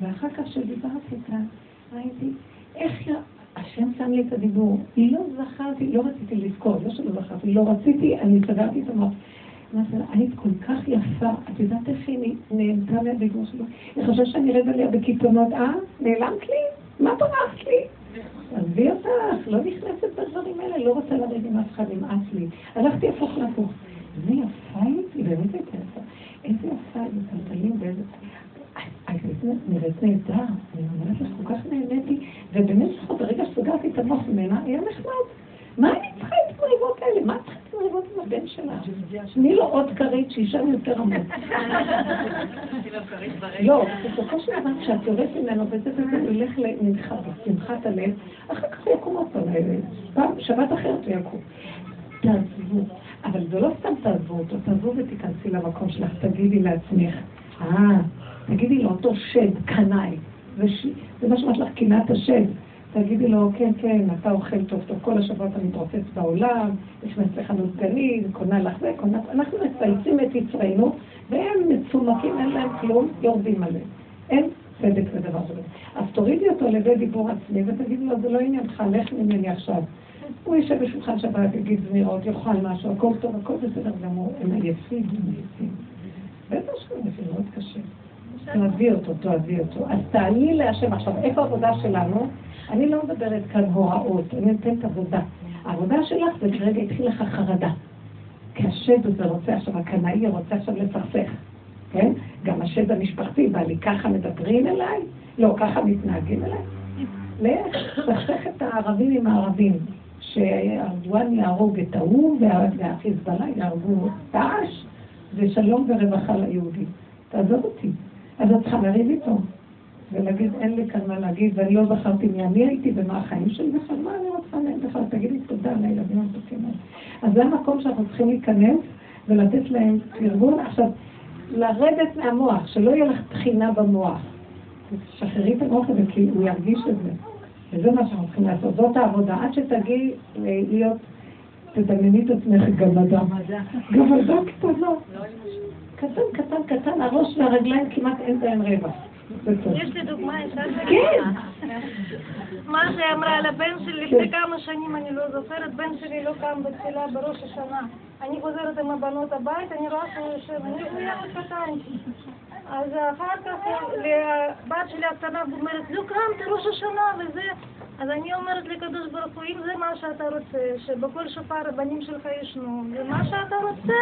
ואחר כך שדיברתי איתה, ראיתי איך השם שם לי את הדיבור, לא זכרתי, לא רציתי לזכור, לא שלא זכרתי, לא רציתי, אני סגרתי את המוח. היית כל כך יפה, את יודעת איך היא נעלתה מהדיבור שלו, אני חושבת שאני רד עליה בכיתונות, נעלמת לי? מה ברחת לי? עזבי אותך, לא נכנסת בדברים האלה, לא רוצה לרדת עם אף אחד, נמאס לי. הלכתי הפוך לפוך. איזה יפה הייתי, באמת הייתי יפה. איזה יפה הייתי, תלתלים באיזה... נראית נהדר, אני אומרת לך, כל כך נהניתי, ובאמת שכה ברגע שסגרתי את המוח ממנה, היה נחמד. מה אני צריכה את המריבות האלה? מה צריכה את המריבות עם הבן שלה? תני לו עוד קרית שאישה יותר עמוד. לא, בסופו של דבר כשאת יורדת ממנו וזה וזה הולך למנחה בשמחת הלב, אחר כך הוא יקום אותו, שבת אחרת הוא יקום. תעזבו, אבל זה לא סתם תעזבו אותו, תעזבו ותיכנסי למקום שלך, תגידי לעצמך, תגידי לו אותו שד, קנאי, זה מה שמעת לך קנאת השד. תגידי לו, כן, כן, אתה אוכל טוב טוב, כל השבוע אתה מתרוצץ בעולם, יש לך נוסגנים, קונה לך זה, קונה... אנחנו מצייצים את יצרנו, והם מצומקים, אין להם כלום, יורדים עליהם. אין צדק לדבר שלו. אז תורידי אותו לבי דיבור עצמי, ותגידי לו, זה לא עניינך, לך ממני עכשיו. הוא יושב בשולחן שבת, יגיד זמירות, יאכל משהו, הכל טוב, הכל בסדר גמור, הם עייפים, ואיזה שם, זה מאוד קשה. תעזבי אותו. אז תעלי להשם עכשיו, איפה העבודה שלנו? אני לא מדברת כאן הוראות, אני נותנת עבודה. העבודה שלך זה כרגע התחיל לך חרדה. כי השד הזה רוצה עכשיו, הקנאי רוצה עכשיו לפרסך. כן? גם השד המשפחתי בא לי, ככה מדברים אליי? לא, ככה מתנהגים אליי? לך, תפסך את הערבים עם הערבים. שהארדואן יהרוג את ההוא והחיזבאללה יהרגו דאעש, ושלום ורווחה ליהודים. תעזוב אותי. אז את צריכה להריב איתו. ולהגיד, אין לי כאן מה להגיד, ואני לא זכרתי מי אני הייתי ומה החיים שלי בכלל, מה אני רוצה להם בכלל, תגידי תודה לילדים המתוקים האלה. אז זה המקום שאנחנו צריכים להיכנס ולתת להם ארגון. עכשיו, לרדת מהמוח, שלא יהיה לך תחינה במוח. שחררי את המוח הזה, כי הוא ירגיש את זה. וזה מה שאנחנו צריכים לעשות, זאת העבודה, עד שתגיעי להיות, תדמייני את עצמך גמדה. גמדה קטנה. קטן, הראש והרגליים כמעט אין בהם רבע. יש לי דוגמה אישה שגאה. מה שאמרה על הבן שלי, לפני כמה שנים אני לא זוכרת, בן שלי לא קם בתפילה בראש השנה. אני חוזרת עם הבנות הבית, אני רואה שהוא יושב, אני רואה עוד קטן. אז אחר כך לבת שלי הקטנה אומרת, לא קם, בראש השנה וזה. אז אני אומרת לקדוש ברוך הוא, אם זה מה שאתה רוצה, שבכל שופר הבנים שלך ישנו, זה מה שאתה רוצה.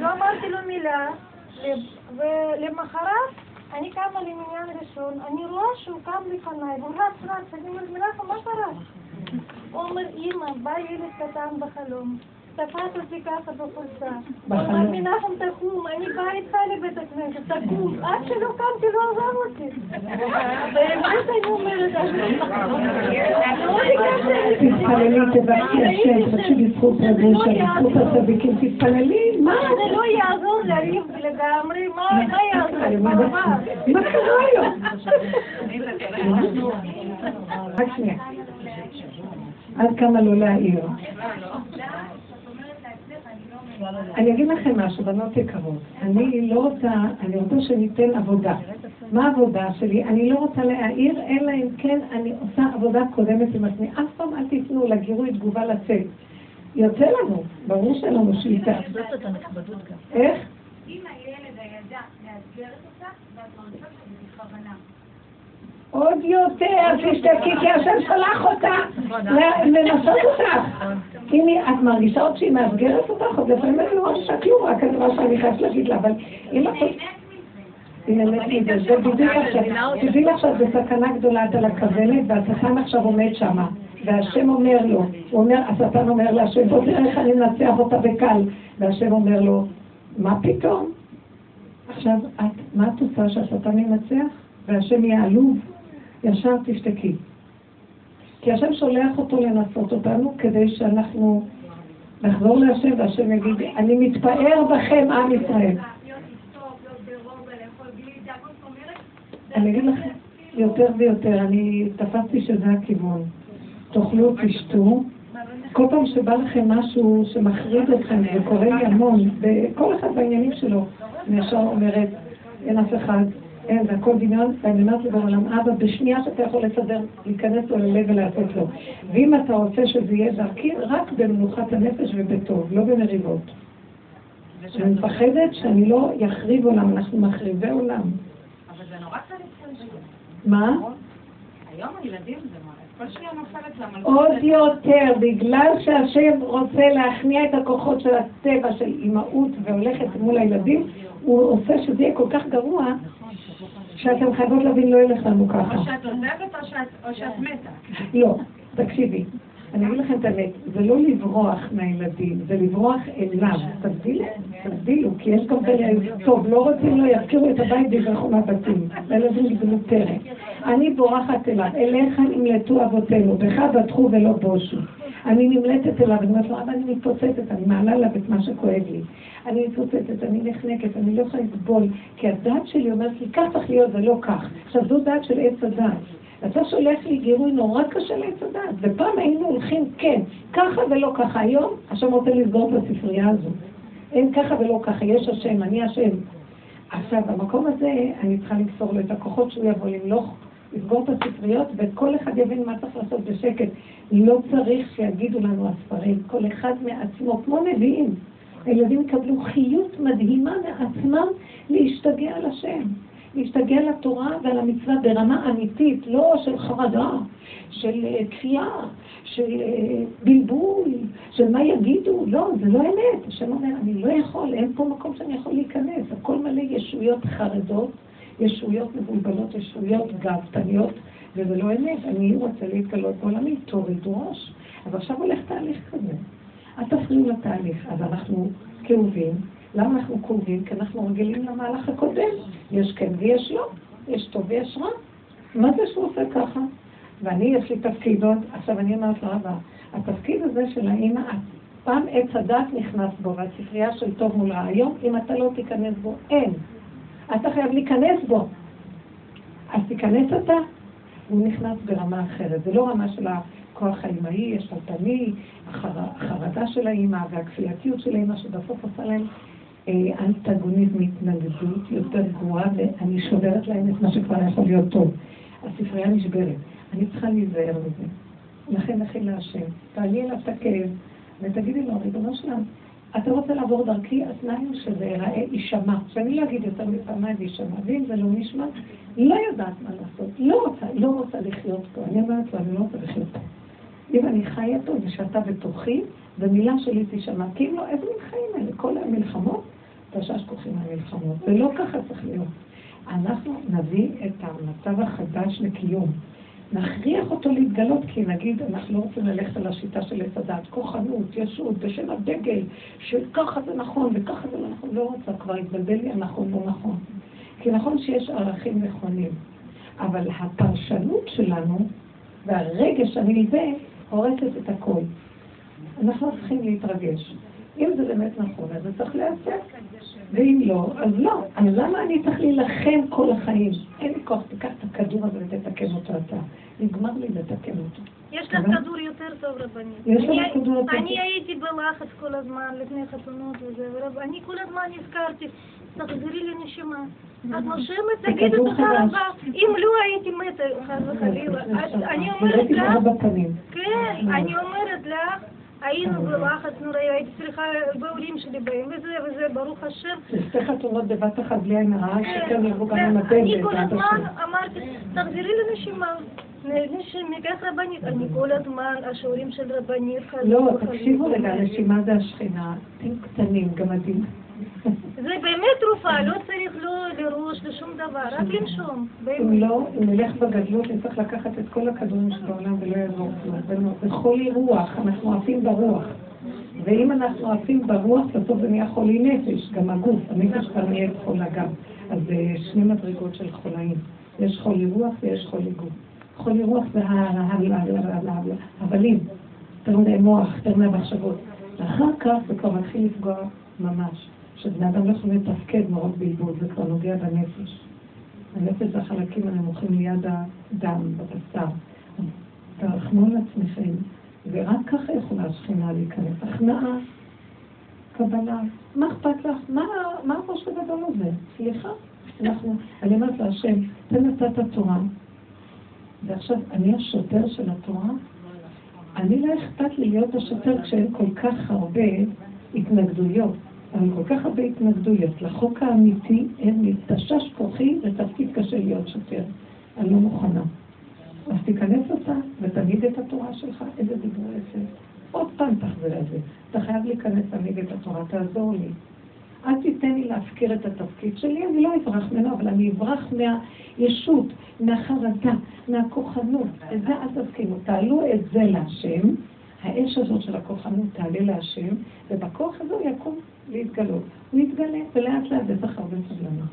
לא אמרתי לו מילה, ולמחרת אני קמה למניין ראשון, אני רואה שהוא קם לפניי, והוא רץ, אני אומרת לך, מה קרה? הוא אומר, אמא, בא ילד קטן בחלום, תפס אותי ככה בפולסה. אומר, מנחם תקום, אני באה איתך לבית הכנסת, תקום, עד שלא קמתי לא עזב אותי. באמת אני אומרת, תתפללי, תבקשי השם, תבקשי בזכות רגושה, בזכות הסביקים, תתפללי, מה? זה לא יעזור להריב לגמרי, מה יעזור? מה קרה היום? רק שנייה. עד כמה לא להעיר. אני אגיד לכם משהו, בנות יקרות, אני רוצה שניתן עבודה. מה העבודה שלי? אני לא רוצה להעיר, אלא אם כן אני עושה עבודה קודמת עם עצמי. אף פעם אל תיתנו לגירוי תגובה לצאת. יוצא לנו, ברור שאין לנו שליטה. איך? אם הילד הידע מאתגרת אותה, ואת מרגישה שזה בכוונה. עוד יותר, תשתקי, כי השם שלח אותה לנסות אותך. הנה, את מרגישה עוד שהיא מאתגרת אותך, אז לפעמים לא מרגישה כלום, רק הדבר שאני חייבת להגיד לה, אבל אם את... תביאי לך שאת בסכנה גדולה, את על הכבלת, והשטן עכשיו עומד שם, והשם אומר לו, השטן אומר להשם, בוא תראה איך אני מנצח אותה בקל, והשם אומר לו, מה פתאום? עכשיו, מה את עושה שהשטן ינצח? והשם יעלוב, ישר תשתקי. כי השם שולח אותו לנסות אותנו, כדי שאנחנו נחזור להשם, והשם יגיד, אני מתפאר בכם, עם ישראל. אני אגיד לכם, יותר ויותר, אני תפסתי שזה הכיוון. תאכלו, תשתו. כל פעם שבא לכם משהו שמחריד אתכם, וקורא לי המון, וכל אחד בעניינים שלו, אני ישר אומרת, אין אף אחד, אין, זה הכל דמיון, ואני אומרת לבן אדם, אבא, בשנייה שאתה יכול לסדר, להיכנס לו ללב ולעשות לו. ואם אתה רוצה שזה יהיה דרכי, רק במנוחת הנפש ובטוב, לא במריבות. אני מפחדת שאני לא יחריב עולם, אנחנו מחריבי עולם. זה נורא קל להתחיל שם. מה? היום הילדים זה מה? כל שנייה נופלת למלכות. עוד יותר, בגלל שהשם רוצה להכניע את הכוחות של הטבע של אימהות והולכת מול הילדים, הוא עושה שזה יהיה כל כך גרוע, שאתם חייבות להבין לא ילך לנו ככה. או שאת עוזבת או שאת מתה. לא, תקשיבי. אני אגיד לכם את האמת, זה לא לברוח מהילדים, זה לברוח אליו. תבדילו, כי יש גם כאלה, טוב, לא רוצים לא יזכירו את הבית ויברחו מהבתים. הילדים יגדלו פרק. אני בורחת אליו, אליך נמלטו אבותינו, בך בטחו ולא בושו. אני נמלטת אליו, אני אומרת לו, אבל אני מתפוצצת, אני מעלה עליו את מה שכואב לי. אני מתפוצצת, אני נחנקת, אני לא יכולה לסבול, כי הדעת שלי אומרת לי, כך צריך להיות, זה לא כך. עכשיו, זו דעת של עץ הדעת. אתה שולח לי גירוי נורא קשה לצדת, ופעם היינו הולכים כן, ככה ולא ככה. היום השם רוצה לסגור את הספרייה הזו. אין ככה ולא ככה, יש השם, אני השם. עכשיו, במקום הזה אני צריכה למסור לו את הכוחות שהוא יבוא למלוך, לסגור את הספריות, וכל אחד יבין מה צריך לעשות בשקט. לא צריך שיגידו לנו הספרים, כל אחד מעצמו, כמו נביאים. הילדים יקבלו חיות מדהימה מעצמם להשתגע על השם. להשתגע לתורה ועל המצווה ברמה אמיתית, לא של חרדה, של כפייה, של בלבול, של מה יגידו, לא, זה לא אמת. השם אומר, אני לא יכול, אין פה מקום שאני יכול להיכנס, הכל מלא ישויות חרדות, ישויות מבולבלות, ישויות גאוותניות, וזה לא אמת, אני רוצה להתקלות בעולמי, תוריד ראש, אבל עכשיו הולך תהליך כזה. אל תפריעו לתהליך, אז אנחנו כאובים, למה אנחנו קוראים? כי אנחנו רגילים למהלך הקודם. יש כן ויש לא, יש טוב ויש רע. מה זה שהוא עושה ככה? ואני, יש לי תפקידות. עכשיו אני אומרת לרבה, התפקיד הזה של האמא, פעם עץ הדת נכנס בו, והספרייה של טוב מול רע. היום, אם אתה לא תיכנס בו, אין. אתה חייב להיכנס בו. אז תיכנס אתה, והוא נכנס ברמה אחרת. זה לא רמה של הכוח האמאי, השלטני, החרדה של האמא והכפייתיות של האמא שבסוף עושה להם. אנטגוניזם מתנגדות יותר גרועה, ואני שוברת להם את מה שכבר יכול להיות טוב. הספרייה נשברת. אני צריכה להיזהר מזה. לכן הכי להשם. תעלי אליו את הכאב, ותגידי לו, ריבונו שלנו, אתה רוצה לעבור דרכי, אז נעים שזה יראה ישמע. שאני לא אגיד יותר מפעמי וישמע, ואם זה לא נשמע, לא יודעת מה לעשות. לא רוצה לחיות פה. אני אומרת לו, אני לא רוצה לחיות פה. אם אני חיה פה, ושאתה בתוכי, במילה שלי תשמע, כי אם לא, איזה מלחיים אלה? כל המלחמות, תשש כוחים המלחמות. ולא ככה צריך להיות. אנחנו נביא את המצב החדש לקיום. נכריח אותו להתגלות, כי נגיד, אנחנו לא רוצים ללכת על השיטה של הצדת, כוחנות, ישות, בשם הדגל, שככה זה נכון וככה זה לא נכון. לא רוצה, כבר התבלבל לי, הנכון לא נכון. כי נכון שיש ערכים נכונים. אבל הפרשנות שלנו, והרגש הנלווה, הורסת את הכל. אנחנו צריכים להתרגש. אם זה באמת נכון, אז זה צריך לעשות. ואם לא, אז לא. אז למה אני צריך להילחם כל החיים? אין לי כוח, תיקח את הכדור הזה ותתקן אותו אתה. נגמר לי לתקן אותו. יש לך כדור יותר טוב, רבנית. יש לך כדור יותר טוב. אני הייתי בלחץ כל הזמן, לפני חתונות וזה, ורבנית, אני כל הזמן נזכרתי, תחזרי לי נשימה. את נושמת, תגידי תודה רבה, אם לא הייתי מתה, חס וחלילה. אני אומרת לך, כן, אני אומרת לך, היינו בלחץ נוראי, הייתי צריכה, בהורים שלי באים, וזה ברוך השם. שתי חתונות בבת אחת בלי עין הרע, שכן יבוא גם עם הבן. אני כל הזמן אמרתי, תחזירי לנשימה. מכך רבנית, אני כל הזמן, השיעורים של רבנית חזרו. לא, תקשיבו רגע, הנשימה זה השכינה, אתם קטנים, גם עדים. זה באמת תרופה, לא צריך לא לראש לשום דבר, רק לנשום. אם לא, אם נלך בגדלות, אני צריך לקחת את כל הכדורים שבעולם ולא יעזור כלום. זה חולי רוח, אנחנו עפים ברוח. ואם אנחנו עפים ברוח, בסוף זה נהיה חולי נפש, גם הגוף, הנפש כבר נהיה חולה גם. אז שני מדרגות של חולאים. יש חולי רוח ויש חולי גוף. חולי רוח זה הבלים, תרמי מוח, תרמי מחשבות. ואחר כך זה כבר מתחיל לפגוע ממש. שבני אדם לא יכולים לתפקד מרוב בלבוד, זה כבר נוגע בנפש. הנפש זה החלקים הנמוכים ליד הדם, בבשר. תרחמו על עצמכם, ורק ככה יכולה השכינה להיכנס. הכנעה, קבלה, מה אכפת לך? מה הראש הגדול הזה? סליחה? אני אומרת להשם, תן לתת התורה, ועכשיו אני השוטר של התורה. אני לא אכפת להיות השוטר כשאין כל כך הרבה התנגדויות. אבל כל כך הרבה התנגדויות, לחוק האמיתי אין לי תשש כוחי ותפקיד קשה להיות שוטר. אני לא מוכנה. אז תיכנס אותה ותגיד את התורה שלך, איזה דיבור יפה. עוד פעם תחזיר את זה. אתה חייב להיכנס תמיד את התורה, תעזור לי. אל תיתן לי להפקיר את התפקיד שלי, אני לא אברח ממנו, אבל אני אברח מהישות, מהחרדה, מהכוחנות. את זה אל תסכימו, תעלו את זה להשם. האש הזאת של הכוחנות תעלה להשם, ובכוח הזה הוא יקום להתגלות. הוא יתגלה, ולאט לאט זה צריך הרבה סבלנות.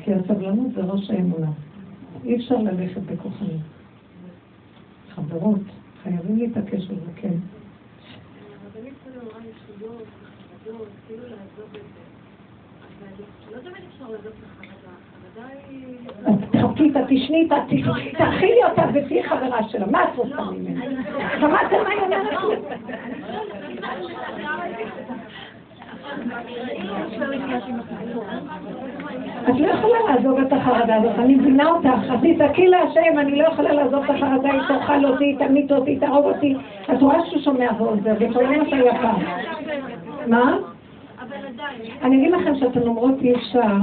כי הסבלנות זה ראש האמונה. אי אפשר ללכת בכוחנות. חברות, חייבים להתעקש בזה, כן. אבל אני קודם אמרה ישויות, חרדות, כאילו לעזוב את זה. אבל לא תמיד אפשר לעזוב את החרדה. החרדה היא... תחכי, תשני, תאכילי אותה ותהי חברה שלה. מה את רוצה ממנה? שמעת מה היא אומרת? לא. את לא יכולה לעזוב את החרדה הזאת, אני מבינה אותך, אז תזעקי להשם, אני לא יכולה לעזוב את החרדה, היא תאכל אותי, תמית אותי, תהרוג אותי. את רואה שהוא שומע ועוזר, ותורם אותה יפה. מה? אני אגיד לכם שאתן אומרות אי אפשר,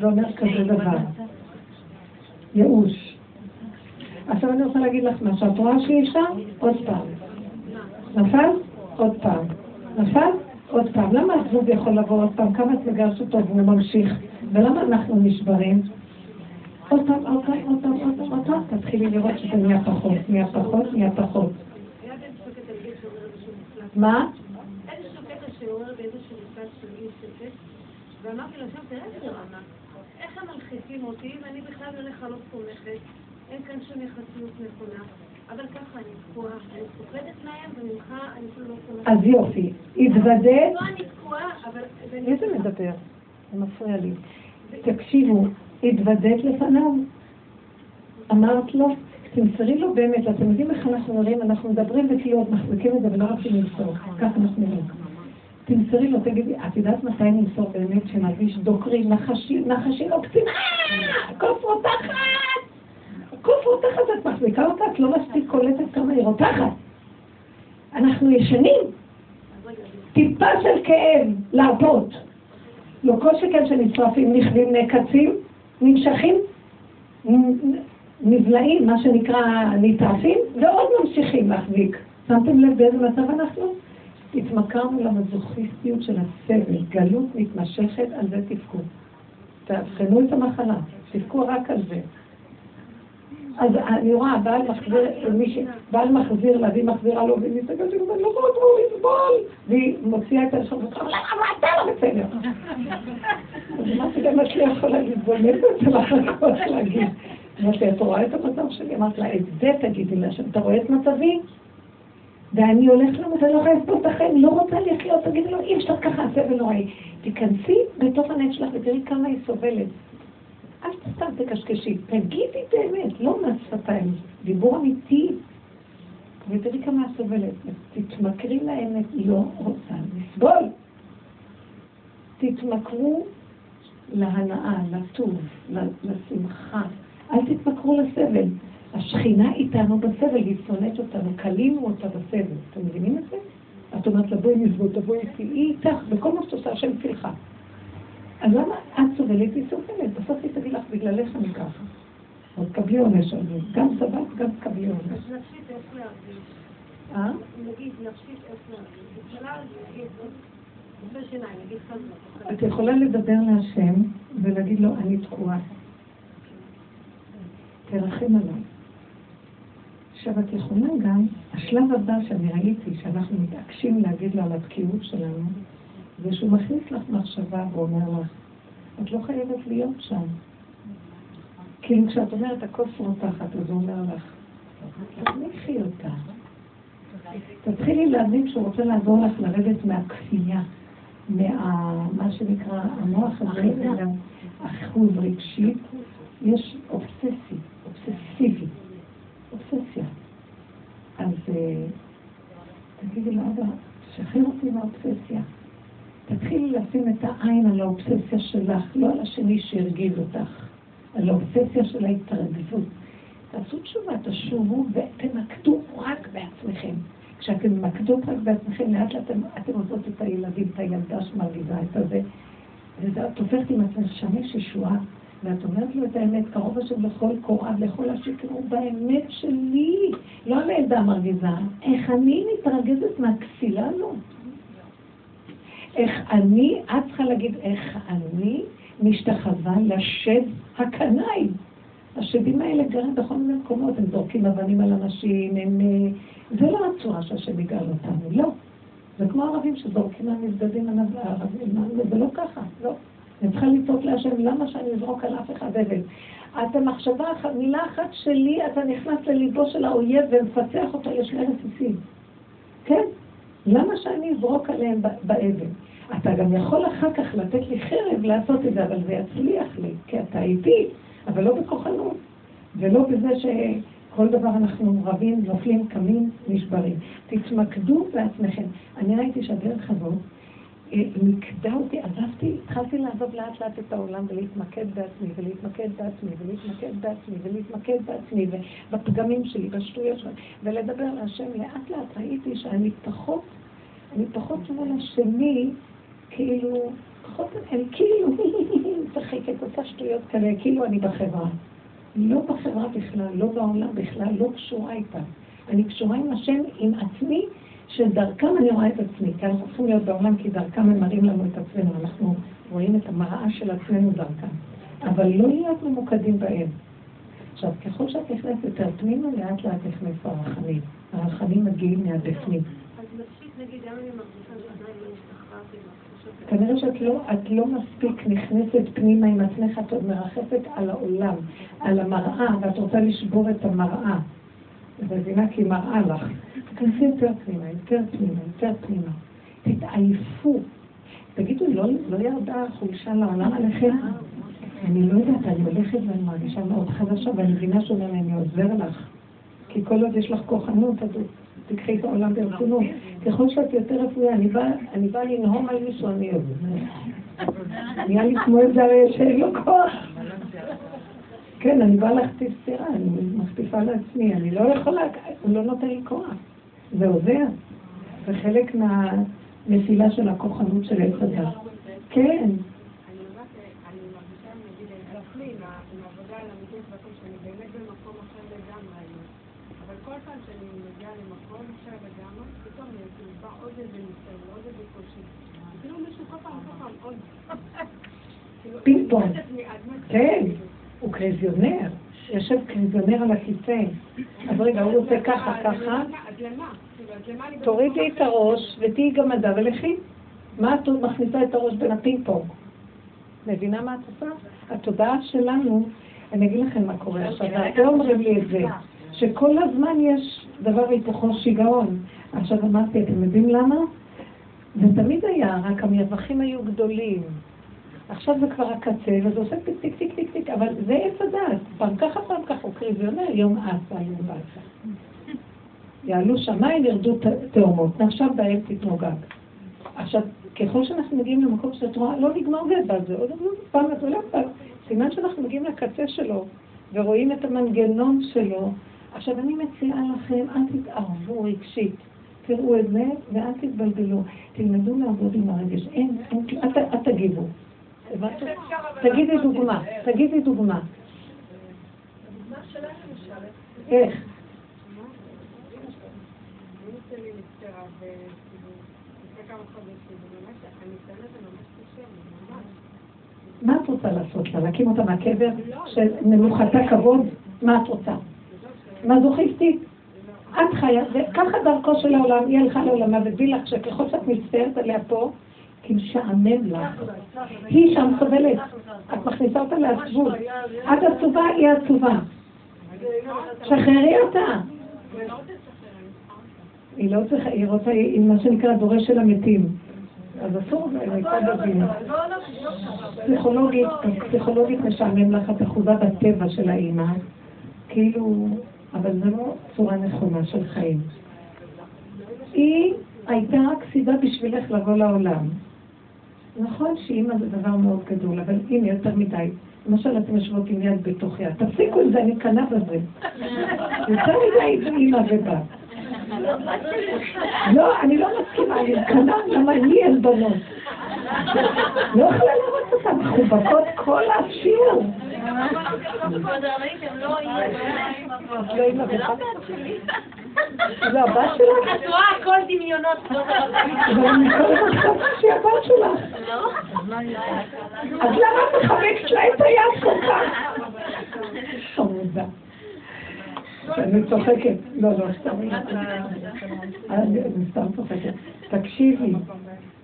זה אומר כזה דבר. ייאוש. עכשיו אני רוצה להגיד לך משהו, את רואה שהיא אישה? עוד פעם. נפל? עוד פעם. נפל? עוד פעם. למה הזוג יכול לבוא עוד פעם? כמה את מגרש אותו והוא ממשיך? ולמה אנחנו נשברים? עוד פעם, עוד פעם, עוד פעם, עוד פעם, עוד פעם. תתחילי לראות שזה נהיה פחות, נהיה פחות, נהיה פחות. מה? איזה שוקטה שעורר באיזשהו נפל של אי שקט, ואמרתי לו שם, תראה את זה רמה. איך הם מלחיצים אותי, ואני בכלל לא לחלוף תומכת, אין כאן שום יחסיות נכונה. אבל ככה, אני תקועה, אני פוחדת מהם, וממך אני לא תומכת. אז יופי, התוודא. לא, אני תקועה, אבל... איזה מדבר? זה מפריע לי. תקשיבו, התוודאת לפניו. אמרת לו, תמסרי לו באמת, אתם יודעים איך אנחנו נראים, אנחנו מדברים ותלויות, מחזיקים את זה ולא רק שנמסור. ככה אנחנו נראים. תמסרי לו, תגידי, את יודעת מתי נמסור באמת שנרגיש דוקרים, נחשים עוקצים, קוף רותחת! קוף רותחת, את מחזיקה אותה, את לא מספיק קולטת כמה היא רותחת. אנחנו ישנים. טיפה של כאב, לעבוד. לא כל שכן שנצרפים, נכבים, נקצים, נמשכים, נבלעים, מה שנקרא נטרפים, ועוד ממשיכים להחזיק. שמתם לב באיזה מצב אנחנו? התמכרנו למזוכיסטיות של הסבל, גלות מתמשכת, על זה תפקו. תבחנו את המחלה, תפקו רק על זה. אז אני רואה, בעל מחזיר לה, והיא מחזירה לו, והיא מסתגלת, והיא אומרת, לא רואה, הוא יסבול! והיא מוציאה את הלשון, ואתה אומרת, למה אתה לא בסדר? אז אמרתי, גם את לי יכולה להתבונן, ואתה לא יכולה להגיד. אמרתי, אתה רואה את המצב שלי? אמרת לה, את זה תגידי לה, אתה רואה את מצבי? ואני הולך למות, אני לא יכולה לספות לכם, לא רוצה לחיות, תגידי לו, אם שאתה ככה, זה ונוראי. תיכנסי בתוך הנט שלך ותראי כמה היא סובלת. אל תסתם תקשקשי, תגידי באמת, לא מהשפתיים, דיבור אמיתי. ותראי כמה הסובלת, תתמכרי לאמת, לא רוצה לסבול. תתמכרו להנאה, לטוב, לשמחה. אל תתמכרו לסבל. השכינה איתנו בסבל, היא שונאת אותנו, קלינו אותה בסבל. אתם מבינים את זה? אתם תבואי מזבוד, תבואי איתי, היא איתך, וכל מה שתעשה השם תלך. אז למה את סובלת? היא סובלת, בסוף היא תביא לך בגללך מככה. אז קבלי עונש על זה, גם סבב, גם קבלי עונש. אז נפשית איך להרגיש? נגיד, נפשית איך להרגיש? יכולה להגיד עוד שיניים, נגיד חזרה. את יכולה לדבר להשם ולהגיד לו, אני תקועה. תרחם עליי. עכשיו את יכולה גם, השלב הבא שאני ראיתי שאנחנו מתעקשים להגיד לו על התקיעות שלנו, זה שהוא מכניס לך מחשבה ואומר לך, את לא חייבת להיות שם. כאילו כשאת אומרת הכוס רותחת, אז הוא אומר לך, תניחי אותה. תתחילי להבין שהוא רוצה לעזור לך לרדת מהכפייה, מה שנקרא המוח הזה, אחוז רגשית, יש אובססיבית. אובססיה. אז תגידי לאבא, שחרר אותי מהאובססיה. תתחילי לשים את העין על האובססיה שלך, לא על השני שהרגיז אותך, על האובססיה של ההתרגזות. תעשו תשובה, תשובו ותמקדו רק בעצמכם. כשאתם ממקדות רק בעצמכם, לאט לאט אתם עושות את הילדים, את הילדה שמרגיזה את הזה, ואת הופכת עם עצמך שני שישועה, ואת אומרת לו את האמת, קרוב השם לכל קוראב, לכל השקר, הוא באמת שלי. לא לידה מרגיזה, איך אני מתרגזת מהכסילה לו. איך אני, את צריכה להגיד, איך אני משתחווה לשד הקנאי. השדים האלה גרים בכל מיני מקומות, הם זורקים אבנים על אנשים, הם... זה לא הצורה שהשם יגאל אותנו, לא. זה כמו ערבים שזורקים מהמסגדים הערבים, זה לא ככה, לא. אני צריכה לצעות להשם, למה שאני אזרוק על אף אחד עבד? את המחשבה, מילה אחת שלי, אתה נכנס לליבו של האויב ומפצח אותו לשני רסיסים. כן? למה שאני אזרוק עליהם בעבד? אתה גם יכול אחר כך לתת לי חרב לעשות את זה, אבל זה יצליח לי, כי אתה איתי, אבל לא בכוחנות. ולא בזה שכל דבר אנחנו רבים, נופלים, קמים, נשברים. תתמקדו בעצמכם. אני ראיתי שהדרך הזאת, נקדע אותי, התחלתי לעזוב לאט לאט את העולם ולהתמקד בעצמי, ולהתמקד בעצמי, ובפגמים שלי, בשטויות שלי, ולדבר על השם. לאט לאט ראיתי שאני פחות מול השני, כאילו, פחות, אני כאילו, צחיקת, עושה שטויות כאלה, כאילו אני בחברה. לא בחברה בכלל, לא בעולם בכלל, לא קשורה איתה. אני קשורה עם השם, עם עצמי, שדרכם אני רואה את עצמי, כי אנחנו צריכים להיות בעולם כי דרכם הם מראים לנו את עצמנו, אנחנו רואים את המראה של עצמנו דרכם, אבל לא להיות ממוקדים בהם. עכשיו, ככל שאת נכנסת יותר פנימה, לאט לאט נכנס הרחמים. הרחמים מגיעים מהדפנים. אז נפשית נגיד, גם אני מרגישה שעדיין לא השתחררתי מהתחושות. כנראה שאת לא מספיק נכנסת פנימה עם עצמך, את עוד מרחפת על העולם, על המראה, ואת רוצה לשבור את המראה. בבינה כי מראה לך, תכנסי יותר פנימה, תתעייפו, תגידו, לא ירדה חולשה לעולם עליכם, אני לא יודעת, אני הולכת ואני מרגישה מאוד חדשה, ואני מבינה שאומר, אני עוזר לך, כי כל עוד יש לך כוחנות, אז תקחי את העולם ברצינות, ככל שאת יותר רפויה, אני באה לנהום על מישהו, אני עוזר, נהיה לי כמו את זה שאין לו כוח. כן, אני באה להכתיב סירה, אני מכתיפה לעצמי, אני לא יכולה, הוא לא נותן לי כוח. זה עוזר. זה חלק מהנפילה של הכוחנות של היחדה. כן. אני מרגישה, נגיד, להפליא עם העבודה על המיטות בקום, שאני באמת במקום אחר לגמרי. אבל כל פעם שאני מגיעה למקום אחר לגמרי, פתאום אני באה עוד איזה ניסיון, עוד איזה קושי. כאילו מישהו כל פעם עוד. פינפון. כן. הוא קריזיונר, יושב קריזיונר על הכיסא. אז רגע, הוא רוצה ככה. תורידי את הראש ותהי גם עדה ולכי. מה את מכניסה את הראש בין הפינג-פונג? מבינה מה את עושה? התודעה שלנו, אני אגיד לכם מה קורה עכשיו, אתם אומרים לי את זה, שכל הזמן יש דבר היפוכו שיגעון. עכשיו אמרתי, אתם יודעים למה? זה תמיד היה, רק המרווחים היו גדולים. עכשיו זה כבר הקצה, וזה עושה טיק, אבל זה עץ הדעת. פעם ככה, הוא קריזיונר, יום עשה, יום עשה. יעלו שמיים, ירדו תאומות. עכשיו בהם תתמוגג. עכשיו, ככל שאנחנו מגיעים למקום שאת רואה, לא נגמר גדע, זה עוד פעם, את עולה פעם. סימן שאנחנו מגיעים לקצה שלו, ורואים את המנגנון שלו. עכשיו, אני מציעה לכם, אל תתערבו רגשית. תראו את זה ואל תתבלבלו. תלמדו לעבוד עם הרגש. אל תגיבו. תגידי דוגמה. הדוגמה שלה למשל. איך? אני רוצה לי נפטרה וכאילו, נפטרה כמה חודשים, וממש, אני אצלת את זה ממש קשה, ממש. מה את רוצה לעשות לה? להקים אותה מהקבר של מלוכתה כבוד? מה את רוצה? מזוכיסטית? את חיה, וככה דרכו של העולם, היא הלכה לעולמה וביא לך שככל שאת מצטערת עליה פה, כי משעמם לך. היא שם סובלת. את מכניסה אותה לעצבות. את עצובה, היא עצובה. שחררי אותה. היא לא צריכה, היא רוצה, היא מה שנקרא דורש של המתים. אז אסור, היא הייתה בבין. פסיכולוגית משעמם לך את אחוזה בטבע של האימא. כאילו, אבל זה לא צורה נכונה של חיים. היא הייתה רק סיבה בשבילך לבוא לעולם. נכון שאימא זה דבר מאוד גדול, אבל אם יותר מדי, למשל אתם יושבות עם יד בתוך יד, תפסיקו את זה, אני קנה בזה. יותר מדי זה אימא ובת. לא, אני לא מסכימה, אני קנה, למה לי אין בנות. לא יכולה לראות אותם מחובקות כל השיעור. לא אימא ובת. לא, הבת שלך? את רואה הכל דמיונות. אבל אני כל כך חושבת שהיא הבת שלך. לא. אז למה את מחבקת לה את היד כל כך? חמודה. אני צוחקת. לא, סתם צוחקת. תקשיבי,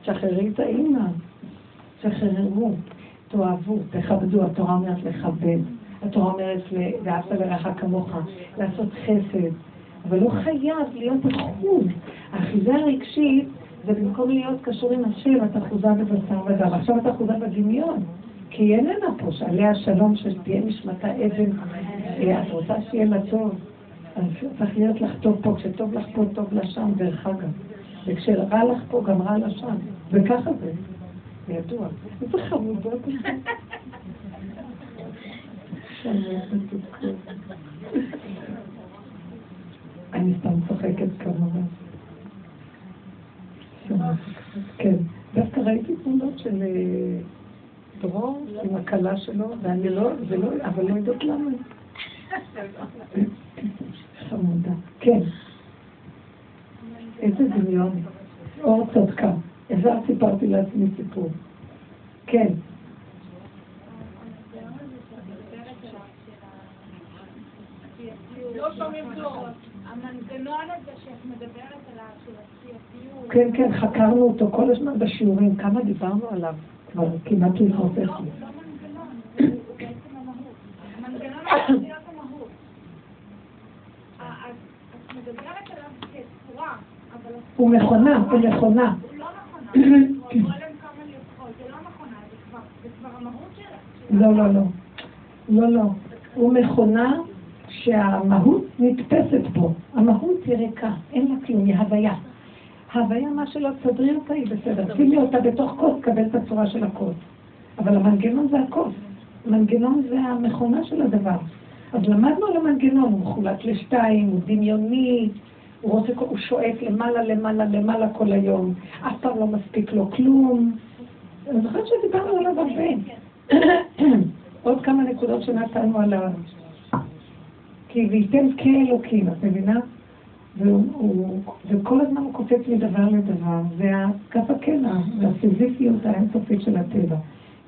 תשחררי את האמא. תשחררו, תאהבו, תכבדו. התורה אומרת לכבד. התורה אומרת ואהבת לרעך כמוך. לעשות חסד. אבל לא חייב להיות אחוז. האחיזה הרגשית זה במקום להיות קשור עם השם, את אחוזה בבשר ודם. עכשיו את אחוזה בדמיון, כי היא איננה פה, שעליה שלום שתהיה משמתה אבן. את רוצה שיהיה לה טוב, אז צריך להיות לך טוב פה. כשטוב לך פה, טוב לה שם, דרך אגב. וכשרע לך פה, גם רע לה שם. וככה זה, ידוע. איזה חמודות. אני סתם צוחקת כמובן. כן, דווקא ראיתי תמונות של דרור עם הקלה שלו, ואני לא, אבל לא יודעת למה. חמודה. כן. איזה דמיון. אור צדקה. איזה סיפרתי לעצמי סיפור. כן. לא שומעים כלום. המנגנון הזה שאת מדברת עליו, של הציפיות... כן, כן, חקרנו אותו כל הזמן בשיעורים, כמה דיברנו עליו, כבר כמעט הוא חופש לי. לא, הוא לא מנגנון, הוא בעצם המהות. המנגנון הזה להיות המהות. אז את מדברת עליו כצורה, אבל... הוא מכונה, הוא מכונה. הוא לא מכונה, הוא עולם כמה לבחור, זה לא מכונה, זה כבר המהות שלך. לא. הוא מכונה... שהמהות נתפסת פה. המהות היא ריקה, אין לה כלום, היא הוויה. הוויה, מה שלא תסדרי אותה היא בסדר. שימי אותה בתוך כוס, קבל את הצורה של הכוס. אבל המנגנון זה הכוס. המנגנון זה המכונה של הדבר. אז למדנו על המנגנון, הוא מחולק לשתיים, הוא דמיוני, הוא שואף למעלה כל היום. אף פעם לא מספיק לו כלום. אני זוכרת שדיברנו עליו הרבה. עוד כמה נקודות שנתנו עליו. כי וייתם כאלוקים, את מבינה? וכל הזמן הוא קופץ מדבר לדבר, והכף הקנע, והסיזיפיות האינסופית של הטבע.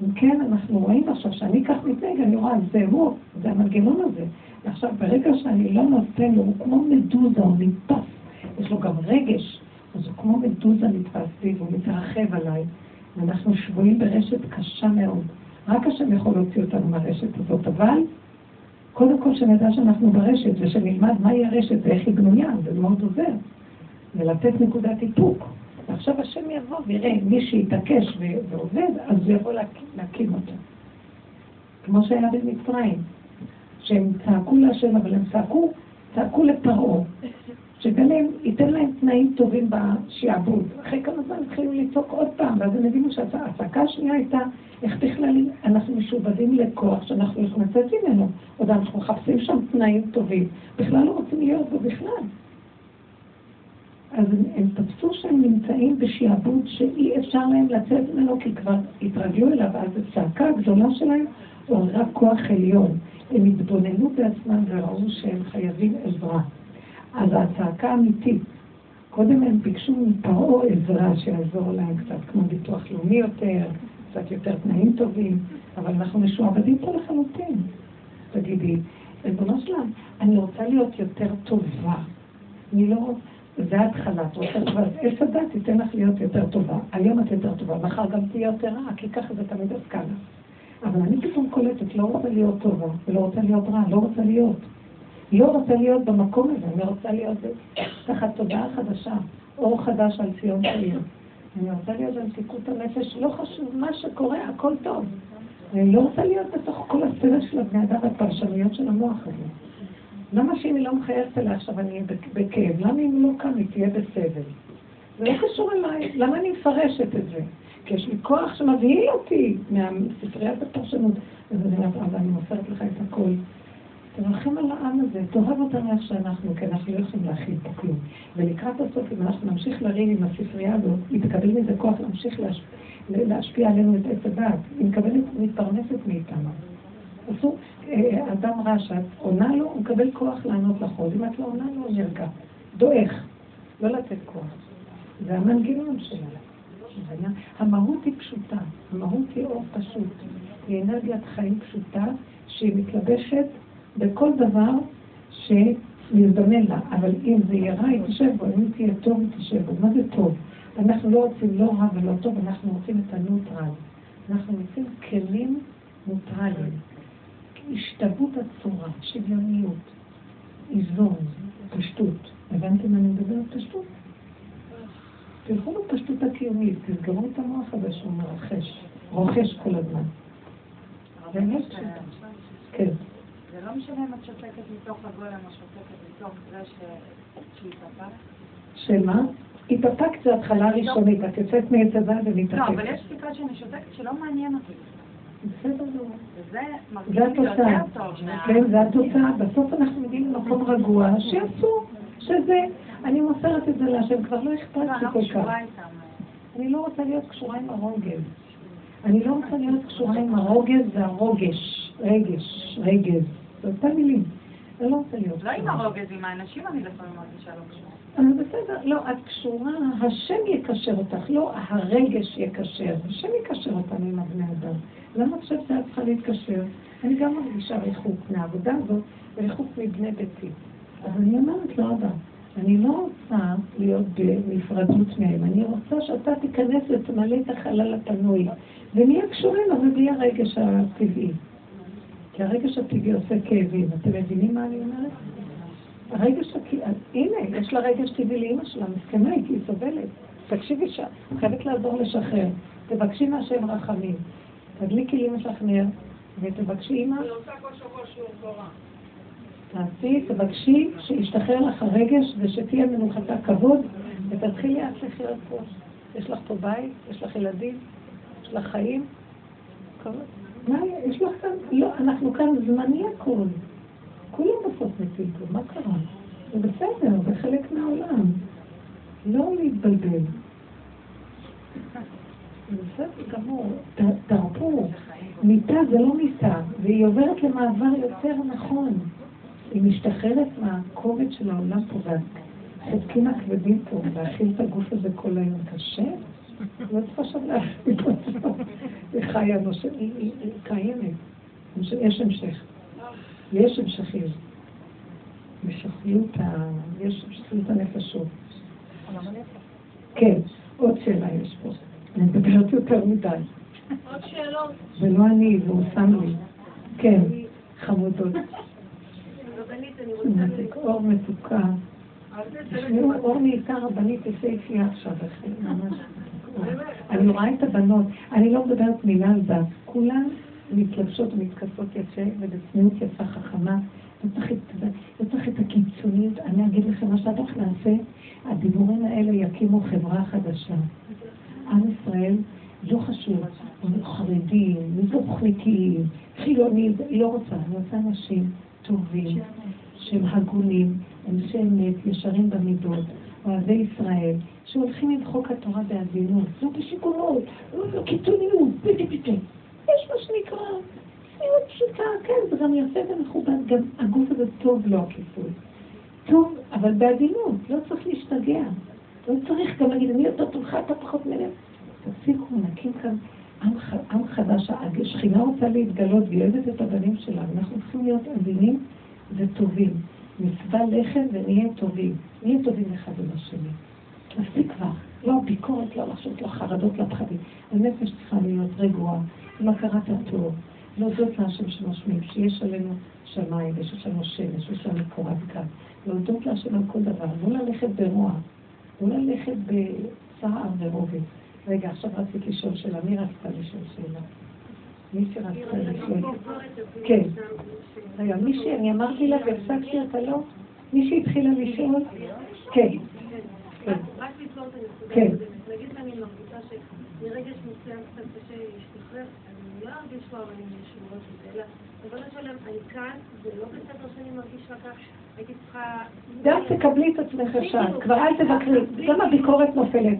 אם כן, אנחנו רואים עכשיו שאני כך מתנהג, אני רואה, זהו, זה המנגנון הזה. עכשיו, ברגע שאני לא נותן לו, הוא כמו מדוזה, הוא נתפס. יש לו גם רגש, אז הוא כמו מדוזה נתפס לי, והוא מתרחב עליי. ואנחנו שבועים ברשת קשה מאוד. רק השם יכול להוציא אותנו מהרשת הזאת, אבל... קודם כל שנדע שאנחנו ברשת, ושנלמד מהי הרשת ואיך היא בנויה, זה מאוד עוזר. ולתת נקודת איפוק. ועכשיו השם יבוא ויראה, מי שיתעקש ועובד, אז הוא יבוא להקים אותה. כמו שהיה במצרים, שהם צעקו להשם, אבל הם צעקו לפרעה, שביניהם ייתן להם תנאים טובים בשעבוד. אחרי כמה זמן התחילו לצעוק עוד פעם, ואז הם הבינו שהצעקה השנייה הייתה, איך בכלל אנחנו משובדים לכוח שאנחנו נכנסים ממנו, עוד אנחנו מחפשים שם תנאים טובים, בכלל לא רוצים להיות בו בכלל. אז הם תפסו שהם נמצאים בשעבוד שאי אפשר להם לצאת ממנו, כי כבר התרגלו אליו, אז הצעקה הגדולה שלהם עוררה כוח עליון. הם התבוננו בעצמם וראו שהם חייבים עזרה. אז הצעקה אמיתית, קודם הם ביקשו מפרעה עזרה שיעזור להם קצת, כמו ביטוח לאומי יותר, קצת יותר תנאים טובים, אבל אנחנו משועבדים פה לחלוטין. תגידי, ריבונו שלנו, אני רוצה להיות יותר טובה. אני לא רוצה, זה ההתחלה, את רוצה כבר, עץ הדת תיתן לך להיות יותר טובה, היום את יותר טובה, מחר גם תהיה יותר רעה, כי ככה זה תמיד הסקאלה. אבל אני פתאום קולטת, לא רוצה להיות טובה, ולא רוצה להיות רעה, לא רוצה להיות. לא רוצה להיות במקום הזה, אני רוצה להיות תחת תודעה חדשה, אור חדש על ציון העיר. אני רוצה להיות במתיקות הנפש, לא חשוב מה שקורה, הכל טוב. אני לא רוצה להיות בתוך כל הסרט של הבני אדם והפרשנויות של המוח הזה. למה שאם היא לא מחייבת אליי עכשיו אני בכאב? למה אם לא כאן היא תהיה בסבל? זה לא קשור אליי, למה אני מפרשת את זה? כי יש לי כוח שמבהיל אותי מהספריית הפרשנות. אז אני מוסרת לך את הכל. תרחם על העם הזה, תאהב אותנו איך שאנחנו, כי אנחנו לא יכולים להכיל פה כלום. ולקראת הסוף, אם אנחנו נמשיך לריב עם הספרייה הזאת, היא תקבל מזה כוח להמשיך להשפיע עלינו את עץ הדעת. היא מתפרנסת מאיתנו. עשו, אדם רע שאת עונה לו, הוא מקבל כוח לענות לחול. אם את לא עונה לו, הוא נרגע. דואך. לא לתת כוח. זה המנגנון שלה. המהות היא פשוטה. המהות היא אור פשוט. היא אנרגיית חיים פשוטה, שהיא מתלבשת בכל דבר שמזדמן לה. אבל אם זה יהיה רע, היא תשב בו. אם תהיה טוב, היא תשב בו. מה זה טוב? אנחנו לא רוצים לא רע ולא טוב, אנחנו רוצים את הנוטרל. אנחנו רוצים כלים נוטרלים. השתבות הצורה, שוויוניות, איזון, פשטות. הבנתם מה אני מדבר על פשטות? תלכו בפשטות הקיומית, תסגרו את המוח הזה שהוא מרחש, רוחש כל הזמן. זה לא משנה אם את שותקת מתוך הגולם או שותקת מתוך זה שהתאפקת? שמה? התאפקת זה התחלה ראשונית, את יוצאת מהצדה ומתאפקת. לא, אבל יש סיכה שאני שותקת שלא מעניין אותי. זה התוצאה, כן, זה התוצאה. בסוף אנחנו מגיעים למקום רגוע שעשו, שזה אני מוסרת את זה להשם, כבר לא אכפת לי כל כך. אני לא רוצה להיות קשורה עם הרוגז, אני לא רוצה להיות קשורה עם הרוגז והרוגש, רגש, רגז, זה אותה מילים. אני לא רוצה להיות לא עם הרוגז, עם האנשים אני לפעמים מרגישה לא קשורה. אז בסדר, לא, את קשורה, השם יקשר אותך, לא הרגש יקשר, השם יקשר אותנו עם הבני אדם. למה עכשיו זה צריכה להתקשר? אני גם מרגישה ריחוק מהעבודה הזאת וריחוק מבני ביתי. אז אני אמרת לו, אבא, אני לא רוצה להיות במפרדות מהם, אני רוצה שאתה תיכנס ותמלא את החלל הפנוי ונהיה קשורים, אבל בלי הרגש הטבעי. כי הרגש הטבעי עושה כאבים, אתם מבינים מה אני אומרת? הרגש, הנה, יש לה רגש טבעי לאמא שלה, מסכנה, היא סובלת. תקשיבי שם, חייבת לעזור לשחרר, תבקשי מהשם רחמים. תדליקי לאמא שלך נר, ותבקשי אמא. אני רוצה כל שבוע שיעור תורה. תעשי, תבקשי שישתחרר לך הרגש ושתהיה מנוחתה כבוד, ותתחילי את לחיות פה. יש לך פה בית, יש לך ילדים, יש לך חיים. כבוד. מה, יש לך כאן? לא, אנחנו כאן זמני הכל. כולם בסוף מתאים פה, מה קרה? זה בסדר, זה חלק מהעולם. לא להתבלבל. זה בסדר גמור, תרפו. מיטה זה לא מיטה, והיא עוברת למעבר יותר נכון. היא משתחררת מהכובד של העולם פה, והחוקים הכבדים פה, להכיל את הגוף הזה כל היום קשה. לא צריך עכשיו להכיל אותו. היא חיה, היא קיימת. יש המשך. יש המשכיות, המשכיות הנפשות. כן, עוד שאלה יש פה. אני מדברת יותר מדי. עוד שאלות. זה לא אני, זה הוא שם לי. כן, חמודות. רבנית, אני רוצה לראות. אור מתוקה. אור נהייתה רבנית יפהפייה עכשיו. אני רואה את הבנות. אני לא מדברת מילה על זה. כולן מתלבשות ומתכסות יפה ובצניעות יפה חכמה. לא צריך את הקיצוניות. אני אגיד לכם מה שאנחנו נעשה, הדיבורים האלה יקימו חברה חדשה. עם ישראל לא חשוב, חרדים, מזרוחניקים, חילונים, לא רוצה. אני רוצה אנשים טובים, שהם הגונים, אנשי אמת, ישרים במידות, אוהבי ישראל, שהולכים לבחוק התורה בעדינות, לא בשיקולות, לא קיצוניות, יש מה שנקרא, סיוט פשוטה, כן, זה גם יפה ומכובד, גם הגוף הזה טוב לא הכיסוי. טוב, אבל בעדינות, לא צריך להשתגע, לא צריך גם להגיד, אני יותר תולך, אתה פחות מלב. תפסיקו, נקים כאן עם חדש, השכינה רוצה להתגלות ואוהבת את הבנים שלה, אנחנו צריכים להיות עדינים וטובים. נצבע לחם ונהיה טובים, נהיה טובים אחד עם השני. תפסיק כבר, לא ביקורת, לא לחשוב, לא חרדות, לא פחדים. הנפש צריכה להיות רגועה, מכרת הטוב, להודות להשם שמשמיע, שיש עלינו שמיים, שיש לנו שמש, יש לנו קורת גג. להודות להשם על כל דבר, לא ללכת ברוע, לא ללכת בצער ורובי. רגע, עכשיו רציתי לשאול שאלה, מי רצתה לשאול שאלה? מי שרצתה לשאול? כן. רגע, מישהי, אני אמרתי לה והפסקתי אותה לא? מישהי התחילה לשאול? כן. רק לצור את הנקודה הזאת, נגיד שאני מרגישה שמרגע שמוצאה קצת קשה להשתחרר, אני לא ארגיש כבר, אני משמעות שזה, אלא אבל השלם, אני כאן, זה לא בסדר שאני מרגישה כך, הייתי צריכה... גם תקבלי את עצמך שם, כבר אל תבקרי, גם הביקורת נופלת.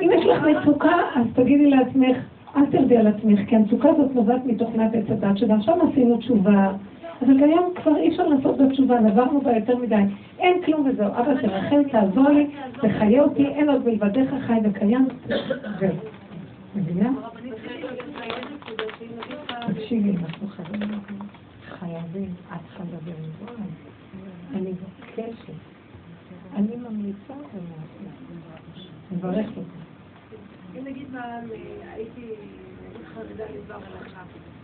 אם יש לך מצוקה, אז תגידי לעצמך, אל תרדי על עצמך, כי המצוקה הזאת נובעת מתוכנת הצדת, שבעכשיו עשינו תשובה, אבל כיום כבר אי אפשר לעשות בתשובה, נברנו בה יותר מדי, אין כלום וזהו, אבא שרחל תעזור לי, תחיה אותי, אין עוד מלבדך חי וקיים, זהו. מבינה? תקשיבי, אנחנו חייבים, את חייבים, אני מבקשת, אני ממליצה מברך אותך. אם נגיד מה, הייתי חרדה לדבר הלכה.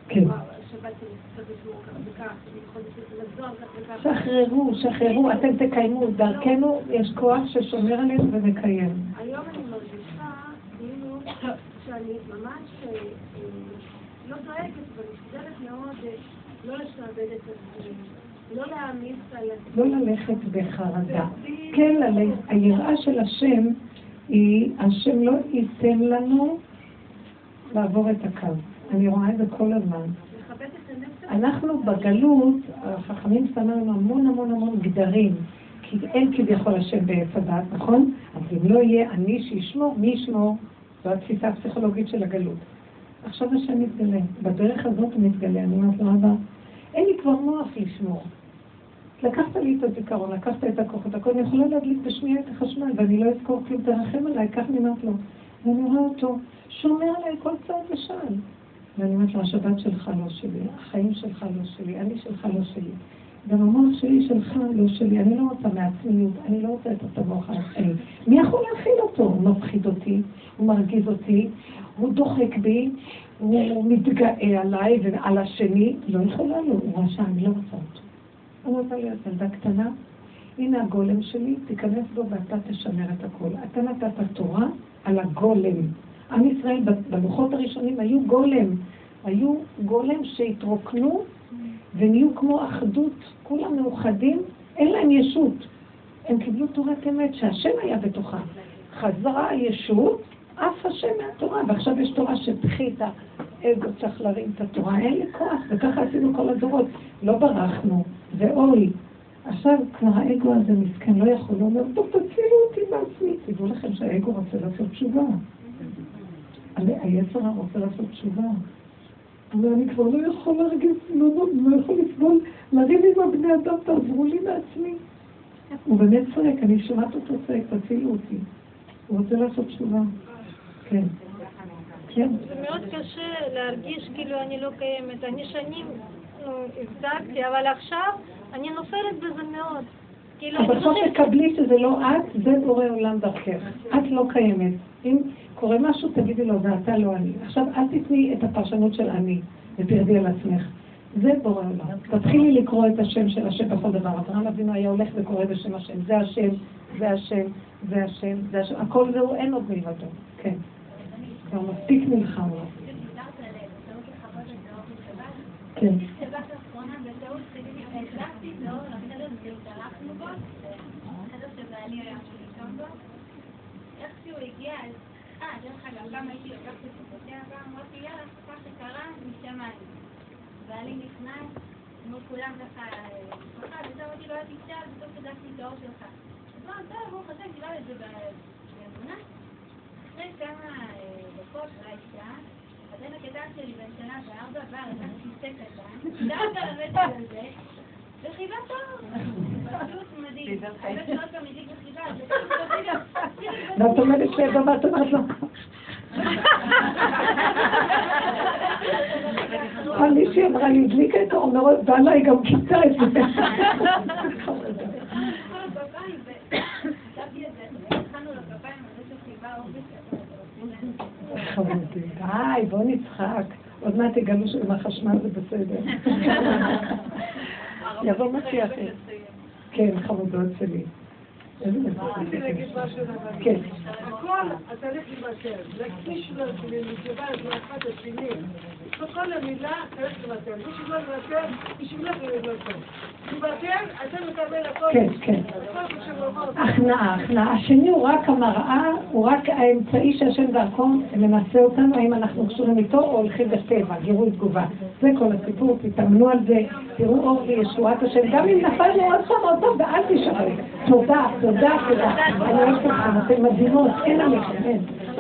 כן. שבאתי קצת לשמור כך וכך, אני יכולה לזור כך וכך. שחררו, שחררו, אתם תקיימו. דרכנו יש כוח ששומר עלינו ומקיים. היום אני מרגישה כאילו שאני ממש לא דואגת, אבל משתדלת מאוד לא לשעבד את הדברים. לא להעמיס על עצמי. לא ללכת בחרדה. כן, היראה של השם השם לא ייתן לנו לעבור את הקו. אני רואה את זה כל הזמן. אנחנו בגלות, החכמים שמנו המון המון המון גדרים, כי אין כביכול השם בצדת, נכון? אז אם לא יהיה אני שישמור, מי ישמור? זו התפיסה הפסיכולוגית של הגלות. עכשיו השם מתגלה, בדרך הזאת הוא מתגלה, אני אומרת לו, אבא, אין לי כבר נוח לשמור. לקחת לי את הזיכרון, לקחת את הכוחות, הכל, אני יכולה להדליק בשנייה את החשמל, ואני לא אזכור כלום, תרחם עליי, כך נמנת לו. ואני רואה אותו, שומע עליי כל צעד ושעל. ואני אומרת לו, השבת שלך לא שלי, החיים שלך לא שלי, אני שלך לא שלי. גם המוח שלי שלך לא שלי, אני לא רוצה מעצמיות, אני לא רוצה את התמוך העצמי. מי יכול להכיל אותו? הוא מפחיד אותי, הוא מרגיז אותי, הוא דוחק בי, הוא מתגאה עליי ועל השני, לא יכולה לו, הוא רשע, אני לא רוצה אותו. אני רוצה להיות ילדה קטנה, הנה הגולם שלי, תיכנס בו ואתה תשמר את הכל. אתה נתת התורה על הגולם. עם ישראל בלוחות הראשונים היו גולם. היו גולם שהתרוקנו ונהיו כמו אחדות, כולם מאוחדים, אין להם ישות. הם קיבלו תורת אמת שהשם היה בתוכה. חזרה הישות, אף השם מהתורה, ועכשיו יש תורה שפחיתה. אגו צריך להרים את התורה, אין לי כוח, וככה עשינו כל הדורות, לא ברחנו, זה אוי. עכשיו כבר האגו הזה מסכן, לא יכול, הוא אומר, טוב תצילו אותי בעצמי, תדעו לכם שהאגו רוצה לעשות תשובה. היצר רוצה לעשות תשובה. אבל אני כבר לא יכול להרגיש, לא יכול לסבול, להרים עם הבני אדם, תעזרו לי בעצמי. הוא באמת צועק, אני שומעת אותו צועק, תצילו אותי. הוא רוצה לעשות תשובה. כן. זה מאוד קשה להרגיש כאילו אני לא קיימת, אני שנים הבדקתי, אבל עכשיו אני נופלת בזה מאוד. אבל בסוף תקבלי שזה לא את, זה בורא עולם דרכך, את לא קיימת. אם קורה משהו תגידי לו, זה אתה לא אני. עכשיו אל תתני את הפרשנות של אני ותרדי על עצמך, זה בורא עולם. תתחילי לקרוא את השם של השם בכל דבר, אברהם אבינו היה הולך וקורא בשם השם, זה השם, זה השם, זה השם, זה השם, הכל זהו, אין עוד מלבדו, כן. כבר מספיק מלחמה. דיברת על אפשרות לחוות את האור בשבת? כן. בשבת האחרונה, בטעות, חזרתי את האור לחדר שהתארחנו בו, חדר שבעלי היה שלישון בו. איך שהוא הגיע, אז דרך אגב, גם הייתי לקחת את הפותה הבא, אמרתי, יאללה, כך שקרה, משמיים. בעלי נכנס, כמו כולם ככה, וזהו, אמרתי, לא הייתי שם, בסוף חזרתי את האור שלך. זמן טוב, הוא חזק, גילה לזה באמונה. אחרי כמה דקות, אולי שעה, הבן הקטן שלי בן שנה ו4 עבר את הכיסא קטן, דעת על הבטל הזה, וחיבה טוב. פשוט מדהים. הבן שלא תמידיק וחיבה, זה פשוט לא תומדת שבא מה תומד לו. אבל מישהי אמרה לי, הדליקה את האור מרות, בא לה, היא גם קיצה את זה. די, בוא נצחק. עוד מעט תגלו שלחשמל זה בסדר. יבוא משהו אחר. כן, חמודות שלי. רציתי להגיד משהו לבנים. הכל התהליך לבטל. להקדיש לא שלי, נקבע את מאחד השני. כל המילה צריך לבטל. מי שלא לבטל, מי שלא לבטל. לבטל, אתה מקבל הכל. כן, כן. הכנעה, הכנעה. השני הוא רק המראה, הוא רק האמצעי שהשם דרכו למעשה אותנו, האם אנחנו קשורים איתו או הולכים בטבע, גירוי תגובה. זה כל הסיפור, תתאמנו על זה, תראו אור וישועת השם. גם אם נפל לו עוד פעם, עוד טוב, ואל תשאר. תודה, תודה, תודה. אני אוהבת אותך, אתם מדהימות, אין עליכם, אין.